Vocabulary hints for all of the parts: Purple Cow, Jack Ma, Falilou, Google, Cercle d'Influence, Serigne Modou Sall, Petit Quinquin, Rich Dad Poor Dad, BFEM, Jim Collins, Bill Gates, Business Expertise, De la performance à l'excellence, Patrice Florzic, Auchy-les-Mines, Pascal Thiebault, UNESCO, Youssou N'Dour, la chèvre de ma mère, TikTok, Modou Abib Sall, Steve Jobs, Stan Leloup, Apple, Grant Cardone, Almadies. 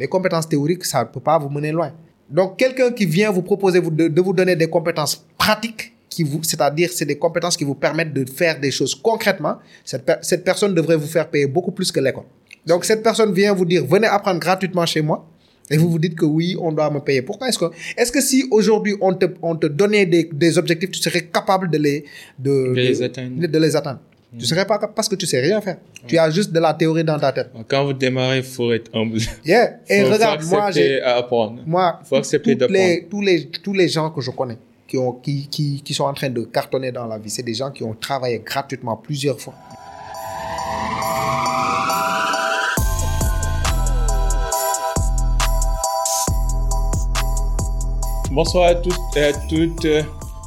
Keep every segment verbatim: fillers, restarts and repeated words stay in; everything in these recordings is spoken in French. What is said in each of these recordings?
Les compétences théoriques, ça ne peut pas vous mener loin. Donc, quelqu'un qui vient vous proposer de, de vous donner des compétences pratiques, qui vous, c'est-à-dire c'est des compétences qui vous permettent de faire des choses concrètement, cette, per, cette personne devrait vous faire payer beaucoup plus que l'école. Donc, cette personne vient vous dire, venez apprendre gratuitement chez moi, et vous vous dites que oui, on doit me payer. Pourquoi est-ce que, est-ce que si aujourd'hui on te, on te donnait des, des objectifs, tu serais capable de les, de, de, les, de, atteindre. de, de les atteindre? Mmh. Tu serais pas capable parce que tu sais rien faire. Mmh. Tu as juste de la théorie dans ta tête. Quand vous démarrez, il faut être humble. Yeah. Et faut regarde, faut moi, j'ai, à apprendre. Moi, faut accepter d'apprendre. Les, tous les, tous les gens que je connais, qui ont, qui, qui, qui sont en train de cartonner dans la vie, c'est des gens qui ont travaillé gratuitement plusieurs fois. Bonsoir à toutes et à toutes.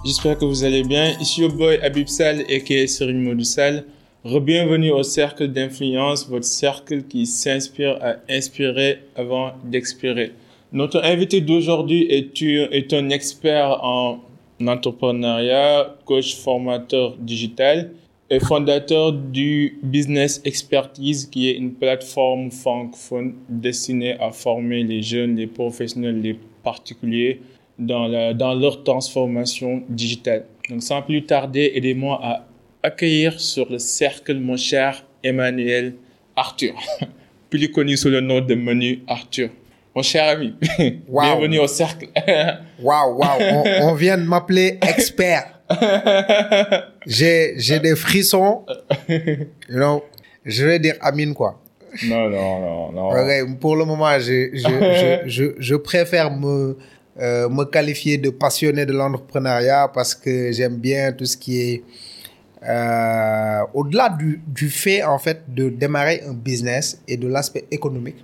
J'espère que vous allez bien. Ici your boy Abib Sall et qui est Serigne Modou Sall. Bienvenue au cercle d'influence, votre cercle qui s'inspire à inspirer avant d'expirer. Notre invité d'aujourd'hui est, est un expert en entrepreneuriat, coach formateur digital et fondateur du Business Expertise, qui est une plateforme francophone destinée à former les jeunes, les professionnels, les particuliers Dans, la, dans leur transformation digitale. Donc, sans plus tarder, aidez-moi à accueillir sur le cercle mon cher Emmanuel Arthur, plus connu sous le nom de Manu Arthur. Mon cher ami, wow. Bienvenue au cercle. Waouh, waouh, on, on vient de m'appeler expert. J'ai, j'ai des frissons. Non, je vais dire Amine, quoi. Non, non, non, non. Okay, pour le moment, je, je, je, je, je préfère me. Euh, me qualifier de passionné de l'entrepreneuriat parce que j'aime bien tout ce qui est euh, au-delà du, du fait en fait de démarrer un business et de l'aspect économique.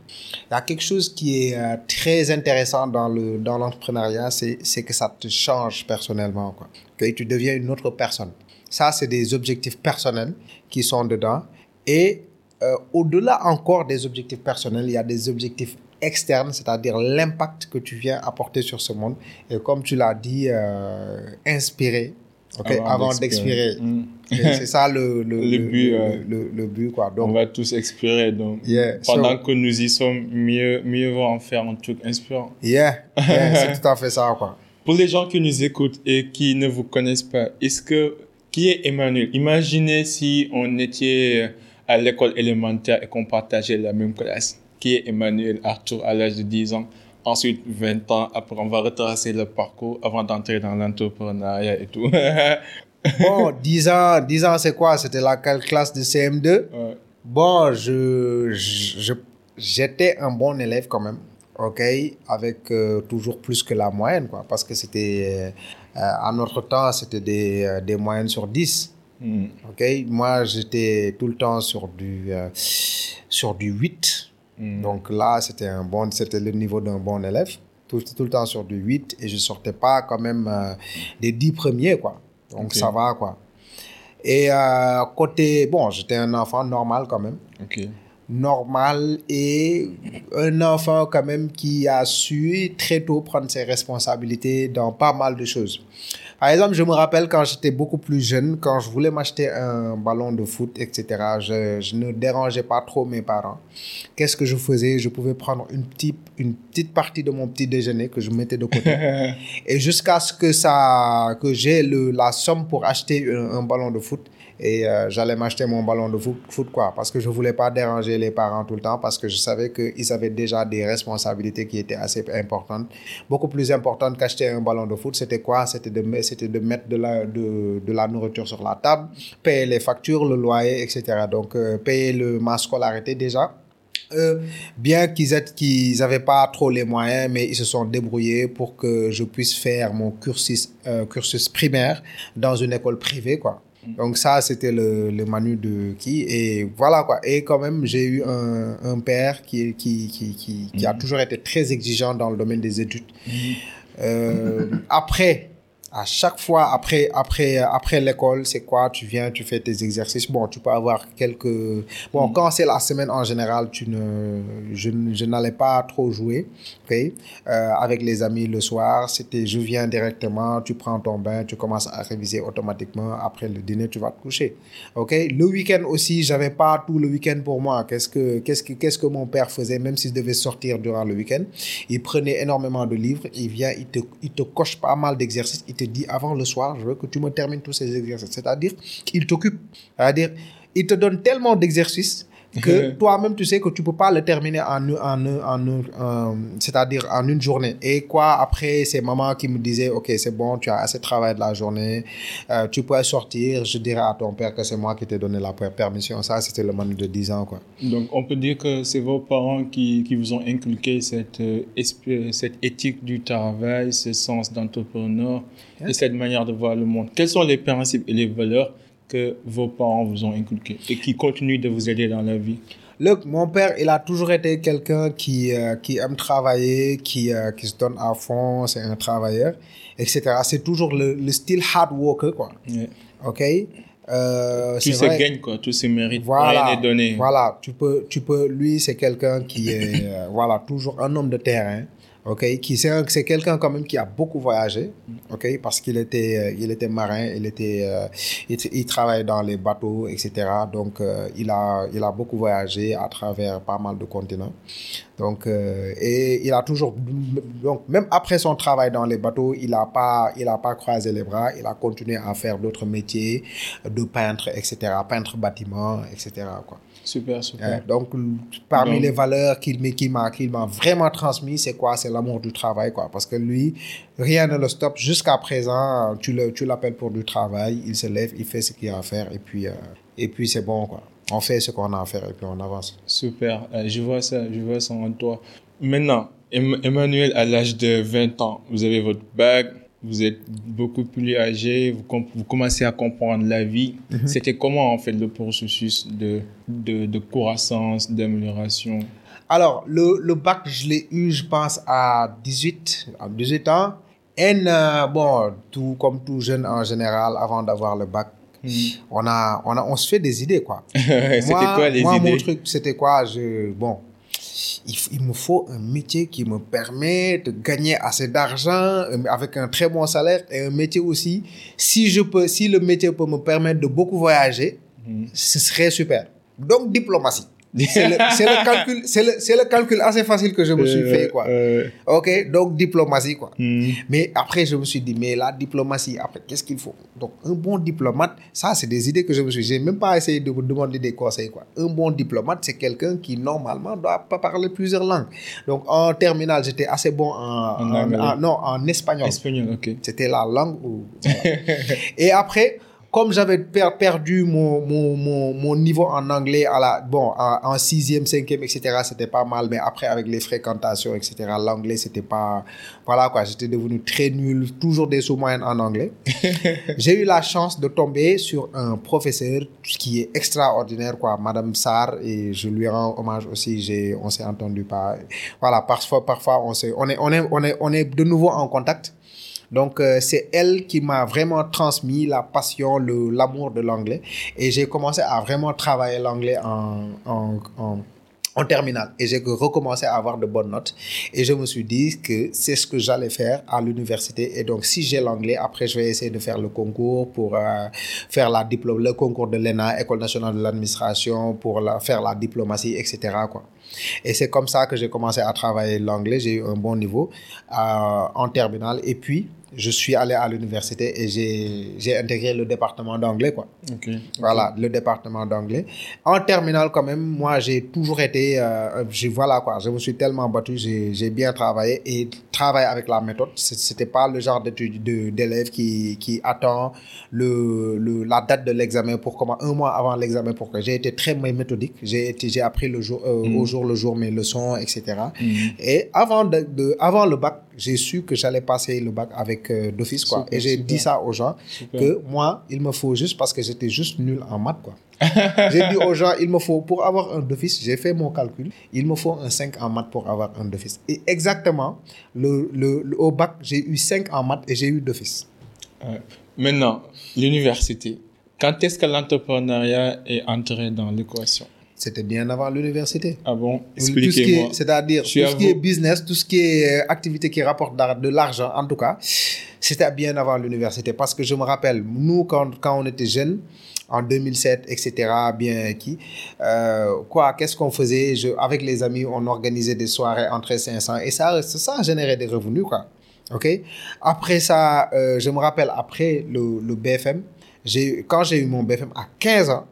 Il y a quelque chose qui est euh, très intéressant dans le dans l'entrepreneuriat, c'est c'est que ça te change personnellement, quoi. Que tu deviens une autre personne. Ça, c'est des objectifs personnels qui sont dedans, et euh, au-delà encore des objectifs personnels, il y a des objectifs externe, c'est-à-dire l'impact que tu viens apporter sur ce monde. Et comme tu l'as dit, euh, inspirer, okay, avant, avant d'expirer. Mmh. C'est ça le, le, le, but, le, euh, le, le but, quoi. Donc, on va tous expirer. Donc, yeah, pendant so, que nous y sommes, mieux, mieux vaut en faire un truc inspirant. Yeah, yeah c'est tout à fait ça, quoi. Pour les gens qui nous écoutent et qui ne vous connaissent pas, est-ce que, qui est Emmanuel? Imaginez si on était à l'école élémentaire et qu'on partageait la même classe. Qui est Emmanuel Arthur à l'âge de dix ans, ensuite vingt ans, après on va retracer le parcours avant d'entrer dans l'entrepreneuriat et tout. Bon, dix ans, dix ans c'est quoi? C'était la classe de C M deux. Ouais. Bon, je, je, je, j'étais un bon élève quand même, ok, avec euh, toujours plus que la moyenne, quoi, parce que c'était, euh, à notre temps, c'était des, euh, des moyennes sur dix. Mm. Ok, moi j'étais tout le temps sur du, euh, sur du huit. Donc là, c'était, un bon, c'était le niveau d'un bon élève. Tout, tout le temps sur du huit et je ne sortais pas quand même euh, des dix premiers, quoi. Donc okay. Ça va, quoi. Et euh, côté... Bon, j'étais un enfant normal quand même. Okay. Normal et un enfant quand même qui a su très tôt prendre ses responsabilités dans pas mal de choses. Par exemple, je me rappelle quand j'étais beaucoup plus jeune, quand je voulais m'acheter un ballon de foot, et cetera, je, je ne dérangeais pas trop mes parents. Qu'est-ce que je faisais? Je pouvais prendre une petite, une petite partie de mon petit déjeuner que je mettais de côté. Et jusqu'à ce que, ça, que j'ai le, la somme pour acheter un, un ballon de foot, et euh, j'allais m'acheter mon ballon de foot, quoi, parce que je ne voulais pas déranger les parents tout le temps, parce que je savais qu'ils avaient déjà des responsabilités qui étaient assez importantes, beaucoup plus importantes qu'acheter un ballon de foot. C'était quoi? C'était de, c'était de mettre de la, de, de la nourriture sur la table, payer les factures, le loyer, et cetera. Donc, euh, payer le, ma scolarité déjà. Euh, bien qu'ils aient, qu'ils avaient pas trop les moyens, mais ils se sont débrouillés pour que je puisse faire mon cursus, euh, cursus primaire dans une école privée, quoi. Donc ça, c'était le, le Manu de qui. Et voilà, quoi. Et quand même, j'ai eu un, un père qui, qui, qui, qui, qui mmh. a toujours été très exigeant dans le domaine des études. Mmh. Euh, après, à chaque fois après après après l'école, c'est quoi? Tu viens, tu fais tes exercices. Bon, tu peux avoir quelques. Bon, mm. Quand c'est la semaine en général, tu ne, je, je n'allais pas trop jouer. Ok, euh, avec les amis le soir, c'était je viens directement. Tu prends ton bain, tu commences à réviser automatiquement. Après le dîner, tu vas te coucher. Ok, le week-end aussi, j'avais pas tout le week-end pour moi. Qu'est-ce que qu'est-ce que qu'est-ce que mon père faisait? Même s'il devait sortir durant le week-end, il prenait énormément de livres. Il vient, il te il te coche pas mal d'exercices. Il te dit avant le soir, je veux que tu me termines tous ces exercices. C'est-à-dire qu'il t'occupe, c'est-à-dire il te donne tellement d'exercices que toi-même tu sais que tu peux pas le terminer en en en, en euh, c'est-à-dire en une journée. Et quoi après, c'est maman qui me disait OK, c'est bon, tu as assez de travail de la journée, euh, tu peux sortir, je dirais à ton père que c'est moi qui t'ai donné la permission. Ça, c'était le manu de dix ans quoi. Donc on peut dire que c'est vos parents qui qui vous ont inculqué cette euh, esp- cette éthique du travail, ce sens d'entrepreneur et cette manière de voir le monde. Quels sont les principes et les valeurs que vos parents vous ont inculqué et qui continuent de vous aider dans la vie? Look, mon père, il a toujours été quelqu'un qui, euh, qui aime travailler, qui, euh, qui se donne à fond, c'est un travailleur, et cetera. C'est toujours le, le style hard worker, quoi. Yeah. OK? Euh, tout se gagne, quoi. Tout se mérite. Voilà, rien n'est donné. Voilà. Tu peux, tu peux, lui, c'est quelqu'un qui est euh, voilà, toujours un homme de terrain. Okay, qui c'est, c'est quelqu'un quand même qui a beaucoup voyagé, okay, parce qu'il était, il était marin, il était, euh, il, il travaillait dans les bateaux, et cetera. Donc euh, il a, il a beaucoup voyagé à travers pas mal de continents. Donc euh, et il a toujours, donc même après son travail dans les bateaux, il a pas, il a pas croisé les bras, il a continué à faire d'autres métiers, de peintre, et cetera. Peintre bâtiment, et cetera. Quoi. Super, super. Donc, parmi Donc, les valeurs qu'il m'a, qu'il m'a, qu'il m'a vraiment transmises, c'est quoi? C'est l'amour du travail, quoi. Parce que lui, rien ne le stoppe. Jusqu'à présent, tu, le, tu l'appelles pour du travail, il se lève, il fait ce qu'il a à faire et puis, euh, et puis c'est bon, quoi. On fait ce qu'on a à faire et puis on avance. Super. Euh, je vois ça, je vois ça en toi. Maintenant, Emmanuel, à l'âge de vingt ans, vous avez votre bague. Vous êtes beaucoup plus âgé, vous, com- vous commencez à comprendre la vie. Mm-hmm. C'était comment, en fait, le processus de, de, de croissance, d'amélioration? Alors, le, le bac, je l'ai eu, je pense, à dix-huit ans. Et, euh, bon, tout, comme tout jeune en général, avant d'avoir le bac, mm-hmm. on, a, on, a, on se fait des idées, quoi. C'était moi, quoi, les moi, idées? Moi, mon truc, c'était quoi? Je, bon... Il, il me faut un métier qui me permet de gagner assez d'argent avec un très bon salaire et un métier aussi. Si, je peux, si le métier peut me permettre de beaucoup voyager, mmh. ce serait super. Donc, diplomatie. C'est le, c'est le calcul, c'est le, c'est le calcul assez facile que je me suis euh, fait, quoi. Euh... OK, donc diplomatie, quoi. Mmh. Mais après, je me suis dit, mais la diplomatie, après, qu'est-ce qu'il faut? Donc, un bon diplomate, ça, c'est des idées que je me suis... Je n'ai même pas essayé de me demander des conseils, quoi. Un bon diplomate, c'est quelqu'un qui, normalement, ne doit pas parler plusieurs langues. Donc, en terminale, j'étais assez bon en... en, en, en non, en espagnol. Espagnol, OK. C'était la langue où... Et après... Comme j'avais per- perdu mon, mon, mon, mon niveau en anglais à la, bon, en sixième, cinquième, et cetera, c'était pas mal. Mais après, avec les fréquentations, et cetera, l'anglais, c'était pas... Voilà, quoi. J'étais devenu très nul. Toujours des sous-moyennes en anglais. J'ai eu la chance de tomber sur un professeur qui est extraordinaire, quoi. Madame Sarr. Et je lui rends hommage aussi. J'ai, on s'est entendu pas... Voilà, parfois, parfois, on s'est, on est, on est, on est, on est de nouveau en contact. Donc, euh, c'est elle qui m'a vraiment transmis la passion, le, l'amour de l'anglais. Et j'ai commencé à vraiment travailler l'anglais en, en, en, en terminale. Et j'ai recommencé à avoir de bonnes notes. Et je me suis dit que c'est ce que j'allais faire à l'université. Et donc, si j'ai l'anglais, après, je vais essayer de faire le concours pour euh, faire la diplôme, le concours de l'E N A, École nationale de l'administration, pour la, faire la diplomatie, et cetera, quoi. Et c'est comme ça que j'ai commencé à travailler l'anglais. J'ai eu un bon niveau euh, en terminale. Et puis... Je suis allé à l'université et j'ai, j'ai intégré le département d'anglais, quoi. Okay, okay. Voilà, le département d'anglais. En terminale, quand même, moi, j'ai toujours été... Euh, je, voilà, quoi. Je me suis tellement battu, j'ai, j'ai bien travaillé et travaillé avec la méthode. C'était pas le genre d'étude, de, d'élève qui, qui attend le, le, la date de l'examen pour comment... Un mois avant l'examen pour que... J'ai été très méthodique. J'ai, été, j'ai appris le jour, euh, mmh. au jour le jour mes leçons, et cetera. Mmh. Et avant, de, de, avant le bac, j'ai su que j'allais passer le bac avec euh, d'office, quoi. Super, et j'ai super. dit ça aux gens, super. que moi, il me faut juste, parce que j'étais juste nul en maths, quoi. J'ai dit aux gens, il me faut, pour avoir un d'office, j'ai fait mon calcul, il me faut un cinq en maths pour avoir un d'office. Et exactement, le, le, le, au bac, j'ai eu cinq en maths et j'ai eu d'office. Ouais. Maintenant, l'université. Quand est-ce que l'entrepreneuriat est entré dans l'équation? C'était bien avant l'université. Ah bon? Expliquez-moi. Tout ce qui est, c'est-à-dire, tout ce qui est business, tout ce qui est activité qui rapporte de l'argent, en tout cas, c'était bien avant l'université. Parce que je me rappelle, nous, quand, quand on était jeunes, en deux mille sept, et cetera, bien qui, euh, quoi, qu'est-ce qu'on faisait? Je, avec les amis, on organisait des soirées entre cinq cents et ça, ça générait des revenus, quoi. OK? Après ça, euh, je me rappelle, après le, le B F M, j'ai, quand j'ai eu mon B F M à quinze ans,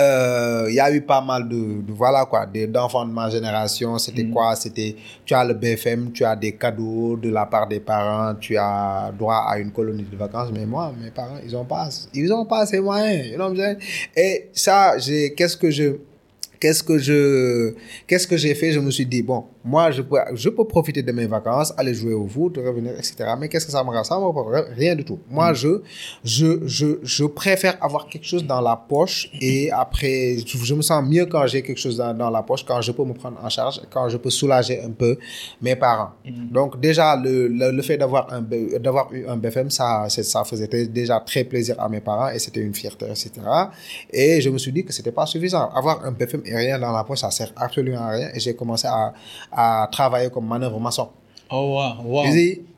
il euh, y a eu pas mal de, de voilà quoi, de, d'enfants de ma génération. C'était mmh. quoi? C'était, tu as le B F M, tu as des cadeaux de la part des parents, tu as droit à une colonie de vacances. Mais moi, mes parents, ils ont pas, ils ont pas ces moyens. You know what I'm saying? Et ça, j'ai, qu'est-ce que je, qu'est-ce que je, qu'est-ce que j'ai fait? Je me suis dit bon, moi, je peux, je peux profiter de mes vacances, aller jouer au foot, revenir, et cetera. Mais qu'est-ce que ça me rassemble? Rien du tout. Moi, je, je, je, je préfère avoir quelque chose dans la poche et après, je, je me sens mieux quand j'ai quelque chose dans, dans la poche, quand je peux me prendre en charge, quand je peux soulager un peu mes parents. Mm-hmm. Donc, déjà, le, le, le fait d'avoir un, d'avoir eu un B F M, ça, ça faisait déjà très plaisir à mes parents et c'était une fierté, et cetera. Et je me suis dit que c'était pas suffisant. Avoir un B F M et rien dans la poche, ça sert absolument à rien et j'ai commencé à, à à travailler comme manœuvre maçon. Oh wow, wow.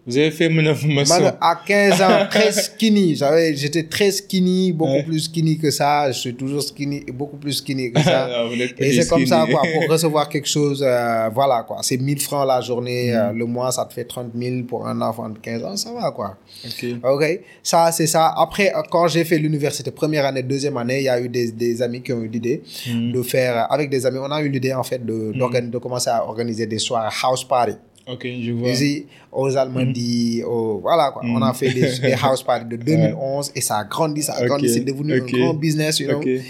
Vous avez fait manœuvre maçon. À quinze ans, très skinny. J'avais, j'étais très skinny, beaucoup ouais. plus skinny que ça. Je suis toujours skinny, beaucoup plus skinny que ça. Non, et c'est skinny. Comme ça, quoi, pour recevoir quelque chose, euh, voilà, quoi. C'est mille francs la journée, mm. euh, le mois, ça te fait trente mille pour un enfant de quinze ans, ça va, quoi. OK. OK. Ça, c'est ça. Après, quand j'ai fait l'université, première année, deuxième année, il y a eu des, des amis qui ont eu l'idée mm. de faire, avec des amis, on a eu l'idée, en fait, de, mm. de commencer à organiser des soirées house party. Ok, je vois. Ici, aux Almadies, mmh. aux, voilà quoi. Mmh. On a fait des, des house parties de deux mille onze et ça a grandi, ça a okay. grandi. C'est devenu okay. un grand business, you know, okay.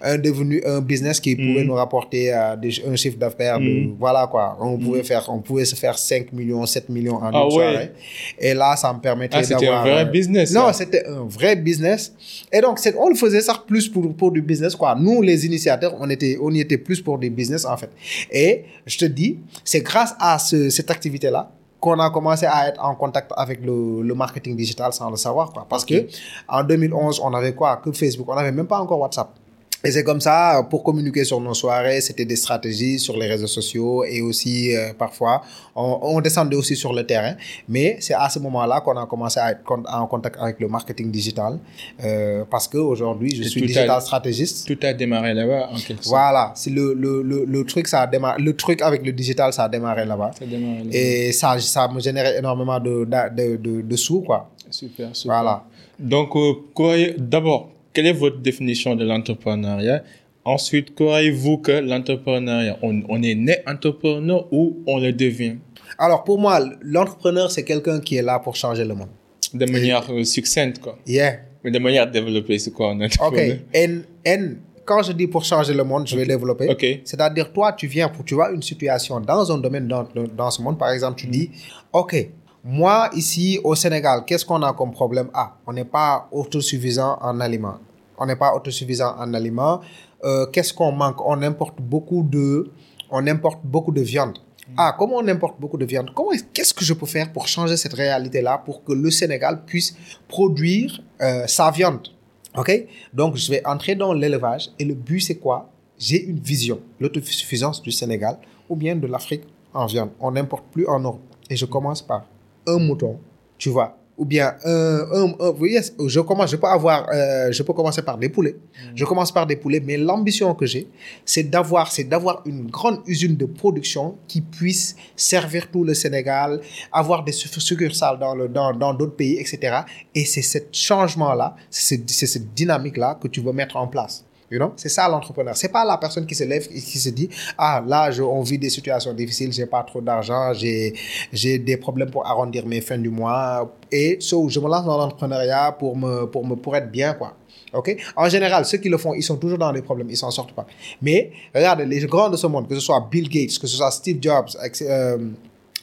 un devenu un business qui mmh. pouvait nous rapporter euh, des, un chiffre d'affaires. De, mmh. Voilà quoi. On mmh. pouvait faire, on pouvait se faire cinq millions, sept millions en ah, une soirée. Ouais. Et là, ça me permettait ah, d'avoir. C'était un vrai euh, business. Non, là. C'était un vrai business. Et donc, c'est, on le faisait ça plus pour pour du business quoi. Nous, les initiateurs, on était, on y était plus pour du business en fait. Et je te dis, c'est grâce à ce cette activité-là, qu'on a commencé à être en contact avec le, le marketing digital sans le savoir, quoi. Parce okay. que en deux mille onze, on avait quoi? Que Facebook, on n'avait même pas encore WhatsApp. Et c'est comme ça, pour communiquer sur nos soirées, c'était des stratégies sur les réseaux sociaux et aussi, euh, parfois, on, on descendait aussi sur le terrain. Mais c'est à ce moment-là qu'on a commencé à être con- en contact avec le marketing digital. Euh, parce qu'aujourd'hui, je et suis Digital Strategist. Tout a démarré là-bas, en quelque sorte. Voilà. C'est le, le, le, le, truc, ça a démarré, le truc avec le digital, ça a démarré là-bas. Ça a démarré là-bas. Et ça, ça me générait énormément de, de, de, de, de sous, quoi. Super, super. Voilà. Donc, euh, quoi, d'abord, quelle est votre définition de l'entrepreneuriat? Ensuite, croyez-vous que l'entrepreneuriat, on, on est né entrepreneur ou on le devient? Alors, pour moi, l'entrepreneur, c'est quelqu'un qui est là pour changer le monde. De manière et... succincte, quoi. Yeah. Mais de manière développée, c'est quoi un entrepreneur? OK. N, N, quand je dis pour changer le monde, je okay. vais développer. Okay. C'est-à-dire, toi, tu viens pour, tu vois, une situation dans un domaine, dans, dans ce monde. Par exemple, tu mm. dis, OK. Moi, ici, au Sénégal, qu'est-ce qu'on a comme problème? Ah, on n'est pas autosuffisant en aliments. On n'est pas autosuffisant en aliments. Euh, qu'est-ce qu'on manque? On importe beaucoup de, on importe beaucoup de viande. Ah, comment on importe beaucoup de viande? Comment, qu'est-ce que je peux faire pour changer cette réalité-là pour que le Sénégal puisse produire euh, sa viande? OK? Donc, je vais entrer dans l'élevage. Et le but, c'est quoi? J'ai une vision. L'autosuffisance du Sénégal ou bien de l'Afrique en viande. On n'importe plus en Europe. Et je commence par un mouton, tu vois, ou bien un, un, un yes, je commence, je peux avoir, euh, je peux commencer par des poulets. Mmh. Je commence par des poulets, mais l'ambition que j'ai, c'est d'avoir, c'est d'avoir une grande usine de production qui puisse servir tout le Sénégal, avoir des succursales dans le, dans, dans d'autres pays, et cetera. Et c'est ce changement-là, c'est, c'est cette dynamique-là que tu veux mettre en place. You know? C'est ça l'entrepreneur. C'est pas la personne qui se lève et qui se dit ah là je, on vit des situations difficiles, j'ai pas trop d'argent, j'ai j'ai des problèmes pour arrondir mes fins du mois et so, je me lance dans l'entrepreneuriat pour me pour me pour être bien quoi. OK? En général, ceux qui le font, ils sont toujours dans des problèmes, ils s'en sortent pas. Mais regarde les grands de ce monde, que ce soit Bill Gates, que ce soit Steve Jobs, euh,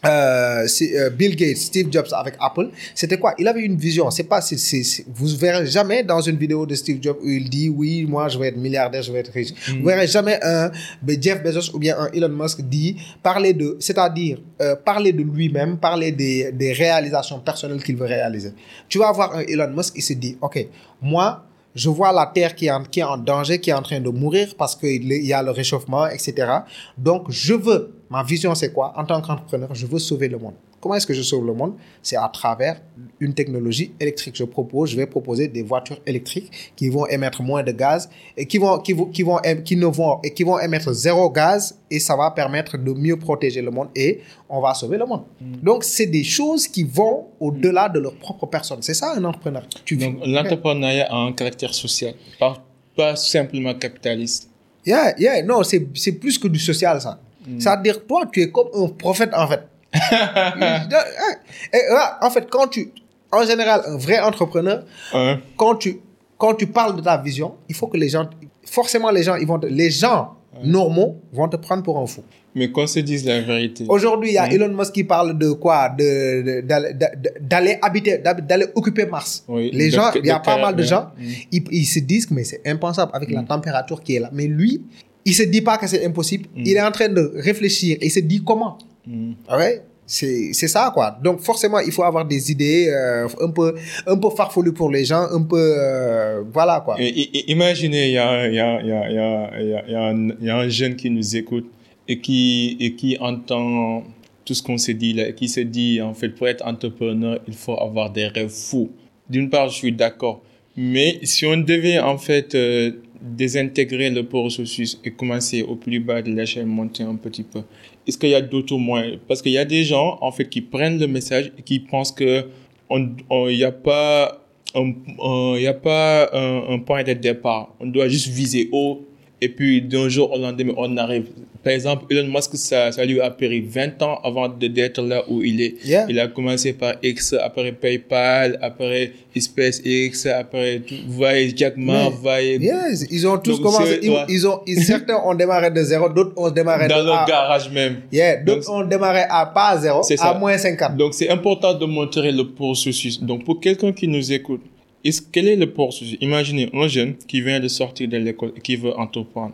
Euh, c'est, euh, Bill Gates, Steve Jobs avec Apple, c'était quoi? Il avait une vision. C'est pas, c'est, c'est, c'est, vous verrez jamais dans une vidéo de Steve Jobs où il dit oui, moi je vais être milliardaire, je vais être riche. Mm. Vous verrez jamais un Jeff Bezos ou bien un Elon Musk dit parler de, c'est-à-dire euh, parler de lui-même, parler des, des réalisations personnelles qu'il veut réaliser. Tu vas avoir un Elon Musk, il se dit ok, moi je vois la Terre qui est, en, qui est en danger, qui est en train de mourir parce qu'il y a le réchauffement, et cetera. Donc je veux, ma vision c'est quoi? En tant qu'entrepreneur, je veux sauver le monde. Comment est-ce que je sauve le monde? C'est à travers une technologie électrique. Je propose, je vais proposer des voitures électriques qui vont émettre moins de gaz et qui vont, qui vont, qui vont, qui ne vont, et qui vont émettre zéro gaz, et ça va permettre de mieux protéger le monde et on va sauver le monde. Mm. Donc, c'est des choses qui vont au-delà de leur propre personne. C'est ça, un entrepreneur. Tu Donc, l'entrepreneuriat a un caractère social, pas, pas simplement capitaliste. Yeah, yeah, non, c'est, c'est plus que du social, ça. Mm. Ça veut dire, toi, tu es comme un prophète, en fait. Et là, en fait, quand tu, en général, un vrai entrepreneur, ouais. quand tu, quand tu parles de ta vision, il faut que les gens, forcément, les gens, ils vont, te, les gens ouais. normaux vont te prendre pour un fou. Mais qu'on se dise la vérité. Aujourd'hui, il y a ouais. Elon Musk qui parle de quoi, de, de, de, de d'aller habiter, d'aller occuper Mars. Oui, les de, gens, il y a pas mal de gens, ouais. ils, ils se disent que mais c'est impensable avec ouais. la température qui est là. Mais lui, il se dit pas que c'est impossible. Ouais. Il est en train de réfléchir et il se dit comment. Mmh. Ouais, c'est, c'est ça quoi. Donc forcément il faut avoir des idées euh, un peu, un peu farfelues pour les gens, un peu euh, voilà quoi. Et, et, imaginez il y a, y a, y a, y a, y a, y a, un, y a un jeune qui nous écoute et qui, et qui entend tout ce qu'on s'est dit là et qui se dit en fait pour être entrepreneur il faut avoir des rêves fous. D'une part je suis d'accord, mais si on devait en fait euh, désintégrer le processus et commencer au plus bas de l'échelle, monter un petit peu. Est-ce qu'il y a d'autres moyens? Parce qu'il y a des gens, en fait, qui prennent le message et qui pensent que on, on, y a pas, un, un, y a pas un, un point de départ. On doit juste viser haut et puis d'un jour au lendemain, on arrive. Par exemple, Elon Musk, ça, ça lui a pris vingt ans avant de, d'être là où il est. Yeah. Il a commencé par X, après PayPal, après SpaceX, après tout. Vous voyez Jack Ma, vous voyez... Yes, ils ont tous donc, commencé. Ils, ouais. ils ont, ils, certains ont démarré de zéro, d'autres ont démarré dans de leur à, garage même. Yeah, d'autres donc, ont démarré à pas à zéro, à moins cinquante. Donc, c'est important de montrer le processus. Donc, pour quelqu'un qui nous écoute, est-ce, quel est le processus? Imaginez un jeune qui vient de sortir de l'école et qui veut entreprendre.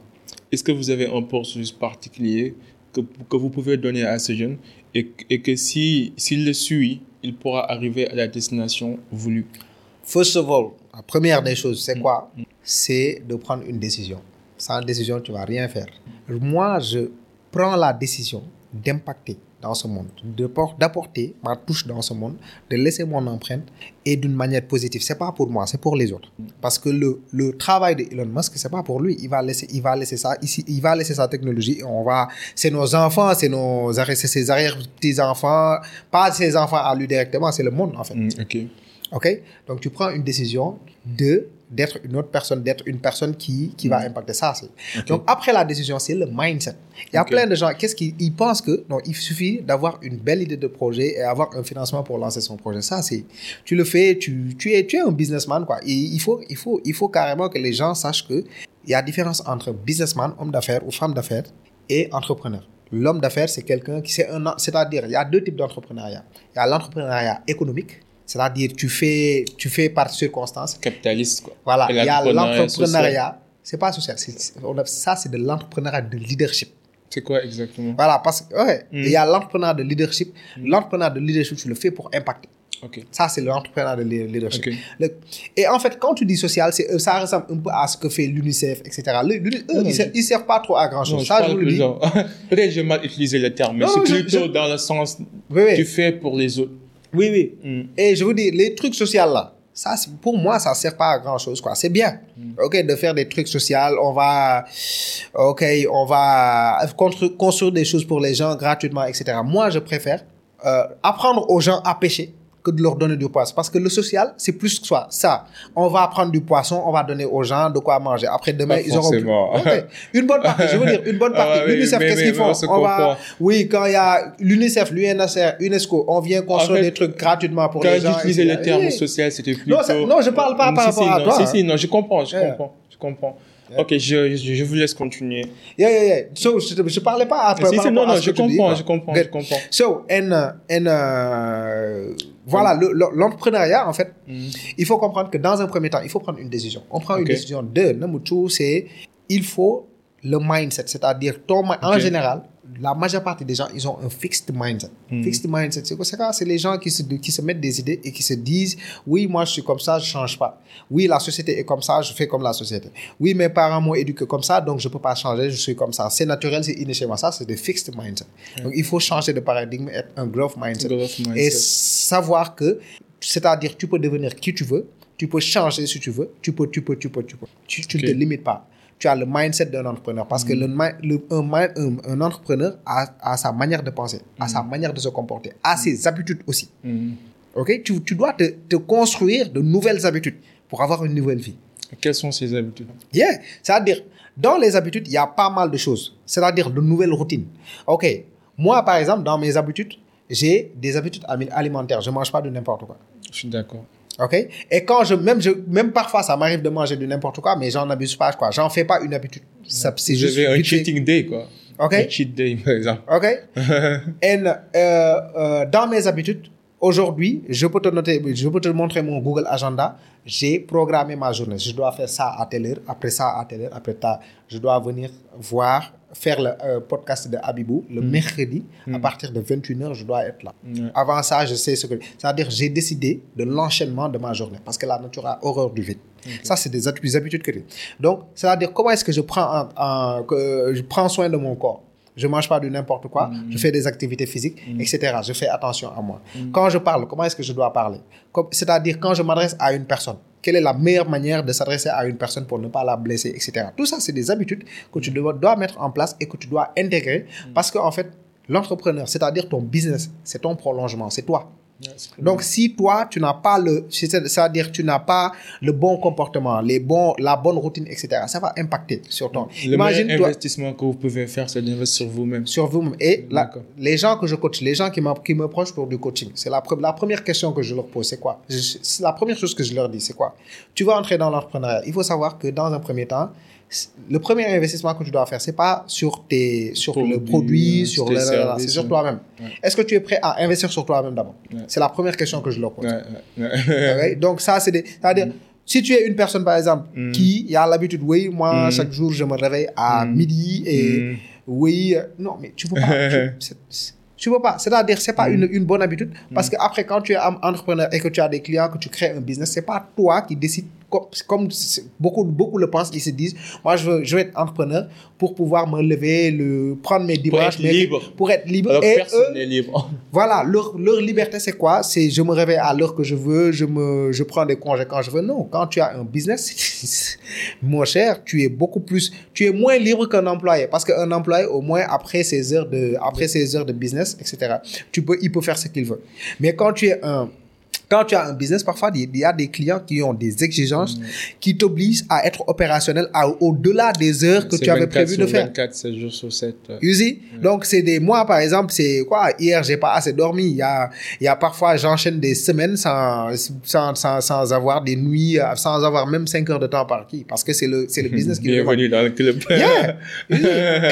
Est-ce que vous avez un processus particulier que, que vous pouvez donner à ce jeune et, et que si, s'il le suit, il pourra arriver à la destination voulue? First of all, la première des choses, c'est quoi? Mm. C'est de prendre une décision. Sans décision, tu ne vas rien faire. Moi, je prends la décision d'impacter dans ce monde, de, d'apporter ma touche dans ce monde, de laisser mon empreinte et d'une manière positive. C'est pas pour moi, c'est pour les autres. Parce que le, le travail de Elon Musk, c'est pas pour lui. Il va laisser, il va laisser ça ici, il va laisser sa technologie. Et on va, c'est nos enfants, c'est nos, c'est ses arrière-petits-enfants, pas ses enfants à lui directement, c'est le monde en fait. Mm, ok. Ok. Donc tu prends une décision de d'être une autre personne, d'être une personne qui, qui mmh. va impacter ça. C'est. Okay. Donc, après la décision, c'est le mindset. Il y a okay. plein de gens, qu'est-ce qu'ils ils pensent que, non, il suffit d'avoir une belle idée de projet et avoir un financement pour lancer son projet. Ça, c'est, tu le fais, tu, tu es, tu es un businessman, quoi. Et il faut, il faut, il faut carrément que les gens sachent que il y a différence entre businessman, homme d'affaires ou femme d'affaires et entrepreneur. L'homme d'affaires, c'est quelqu'un qui, c'est un, c'est-à-dire, il y a deux types d'entrepreneuriat. Il y a l'entrepreneuriat économique. C'est-à-dire, tu fais, tu fais par circonstance. Capitaliste, quoi. Voilà. Il y a l'entrepreneuriat. C'est pas social. C'est, c'est, on a, ça, c'est de l'entrepreneuriat de leadership. C'est quoi exactement? Voilà. Parce que, ouais. Mm. Il y a l'entrepreneuriat de leadership. Mm. L'entrepreneuriat de leadership, tu le fais pour impacter. OK. Ça, c'est l'entrepreneuriat de leadership. Okay. Le, et en fait, quand tu dis social, c'est, ça ressemble un peu à ce que fait l'UNICEF, et cetera. Le, le, eux, non, ils, je... ils servent pas trop à grand chose. Non, ça, je, je vous le dis. Peut-être que j'ai mal utilisé le terme, mais non, c'est non, plutôt je... dans le sens, oui, oui. Tu fais pour les autres. Oui, oui. Mm. Et je vous dis, les trucs sociaux là, ça, pour moi, ça ne sert pas à grand-chose, quoi. C'est bien, mm. ok, de faire des trucs sociaux. On va, ok, on va construire des choses pour les gens gratuitement, et cetera. Moi, je préfère euh, apprendre aux gens à pêcher que de leur donner du poisson. Parce que le social, c'est plus que ça. ça. On va prendre du poisson, on va donner aux gens de quoi manger. Après, demain, pas ils forcément. Auront... Plus... Okay. Une bonne partie, je veux dire, une bonne partie. Ah, oui, L'UNICEF, mais, qu'est-ce mais, qu'ils font on on va... Oui, quand il y a l'UNICEF, l'U N H C R, UNESCO, on vient construire en fait, des trucs gratuitement pour les gens. Quand j'utilisais le terme oui. social, c'était plutôt... Non, ça, non je ne parle pas non, par si, rapport si, à non, toi. Si, hein. si, non, je comprends, je ouais. comprends, je comprends. Yeah. Ok, je, je, je vous laisse continuer. Yeah, yeah, yeah. So, je ne parlais pas après. Si, par non, non, je comprends, dis, je comprends, je comprends, je comprends. So, and, and, uh, voilà, oh. le, l'entrepreneuriat, en fait, mm. il faut comprendre que dans un premier temps, il faut prendre une décision. On prend okay. une décision de Namutu, c'est il faut le mindset, c'est-à-dire ton, okay. en général, la majeure partie des gens, ils ont un fixed mindset. Mm. Fixed mindset, c'est quoi ça? C'est les gens qui se, qui se mettent des idées et qui se disent « Oui, moi, je suis comme ça, je ne change pas. Oui, la société est comme ça, je fais comme la société. Oui, mes parents m'ont éduqué comme ça, donc je ne peux pas changer, je suis comme ça. C'est naturel, c'est inné chez moi. » Ça, c'est des fixed mindset. Mm. Donc, il faut changer de paradigme, être un growth mindset. Growth mindset. Et savoir que, c'est-à-dire, tu peux devenir qui tu veux, tu peux changer si tu veux, tu peux, tu peux, tu peux, tu peux. Tu, tu okay. ne te limites pas. Tu as le mindset d'un entrepreneur. Parce que mmh. le, le, un, un entrepreneur a, a sa manière de penser, mmh. a sa manière de se comporter, a mmh. ses habitudes aussi. Mmh. Okay? Tu, tu dois te, te construire de nouvelles habitudes pour avoir une nouvelle vie. Et quelles sont ces habitudes? Yeah. C'est-à-dire, dans les habitudes, il y a pas mal de choses. C'est-à-dire de nouvelles routines. Ok. Moi, par exemple, dans mes habitudes, j'ai des habitudes alimentaires. Je ne mange pas de n'importe quoi. Je suis d'accord. Ok, et quand je même je même parfois ça m'arrive de manger de n'importe quoi, mais j'en abuse pas quoi, j'en fais pas une habitude. Ça, c'est juste un cheating day quoi. Ok. Un cheat day par exemple. Ok. Et euh, euh, dans mes habitudes aujourd'hui, je peux te noter, je peux te montrer mon Google Agenda. J'ai programmé ma journée. Je dois faire ça à telle heure, après ça à telle heure, après ça je dois venir voir. Faire le euh, podcast de Abibou le mmh. mercredi mmh. à partir de vingt et une heures je dois être là. Mmh. Avant ça je sais ce que c'est-à-dire j'ai décidé de l'enchaînement de ma journée parce que la nature a horreur du vide. Okay. Ça c'est des habitudes que j'ai. Donc c'est-à-dire comment est-ce que je prends un, un, que je prends soin de mon corps. Je mange pas de n'importe quoi, mmh. je fais des activités physiques, mmh. et cetera. Je fais attention à moi. Mmh. Quand je parle, comment est-ce que je dois parler? C'est-à-dire quand je m'adresse à une personne, quelle est la meilleure manière de s'adresser à une personne pour ne pas la blesser, et cetera. Tout ça, c'est des habitudes que tu dois, dois mettre en place et que tu dois intégrer mmh. parce qu'en fait, l'entrepreneur, c'est-à-dire ton business, c'est ton prolongement, c'est toi. Yes. Donc, si toi, tu n'as pas le, c'est-à-dire tu n'as pas le bon comportement, les bons, la bonne routine, et cetera, ça va impacter sur ton... Le meilleur investissement que vous pouvez faire, c'est d'investir sur vous-même. Sur vous-même. Et la, les gens que je coach, les gens qui, qui me prochent pour du coaching, c'est la, pre- la première question que je leur pose, c'est quoi? Je, c'est la première chose que je leur dis, c'est quoi? Tu vas entrer dans l'entrepreneuriat. Il faut savoir que dans un premier temps, le premier investissement que tu dois faire, c'est pas sur tes, sur produit, le produit, sur le, services, c'est sur toi-même. Ouais. Est-ce que tu es prêt à investir sur toi-même d'abord? Ouais. C'est la première question que je leur pose. Ouais, ouais, ouais. Okay? Donc ça, c'est des, c'est-à-dire, mm. si tu es une personne par exemple mm. qui a l'habitude, oui, moi mm. chaque jour je me réveille à mm. midi et mm. oui, non mais tu veux pas. tu, c'est, c'est, Tu ne veux pas. C'est-à-dire, ce n'est pas mmh. une, une bonne habitude parce mmh. qu'après, quand tu es entrepreneur et que tu as des clients, que tu crées un business, ce n'est pas toi qui décides, comme, comme beaucoup, beaucoup le pensent, ils se disent, moi, je veux, je veux être entrepreneur pour pouvoir me lever, le, prendre mes dimanches. Pour être libre. Pour être libre. Alors, et personne n'est libre. Voilà, leur, leur liberté, c'est quoi? C'est je me réveille à l'heure que je veux, je, me, je prends des congés quand je veux. Non, quand tu as un business, mon cher, tu es beaucoup plus, tu es moins libre qu'un employé parce qu'un employé, au moins, après ses heures de, après ses heures de business, et cetera. Tu peux, il peut faire ce qu'il veut. Mais quand tu es un, quand tu as un business, parfois il y a des clients qui ont des exigences mmh. qui t'obligent à être opérationnel à, au-delà des heures que c'est tu avais prévu de faire. vingt-quatre sur vingt-quatre, sept jours sur sept. You see? Mmh. Donc c'est des mois par exemple, c'est quoi? Hier j'ai pas assez dormi. Il y a, il y a parfois j'enchaîne des semaines sans, sans, sans, sans avoir des nuits, sans avoir même cinq heures de temps par qui, parce que c'est le, c'est le business qui. Bienvenue dans le club. Yeah.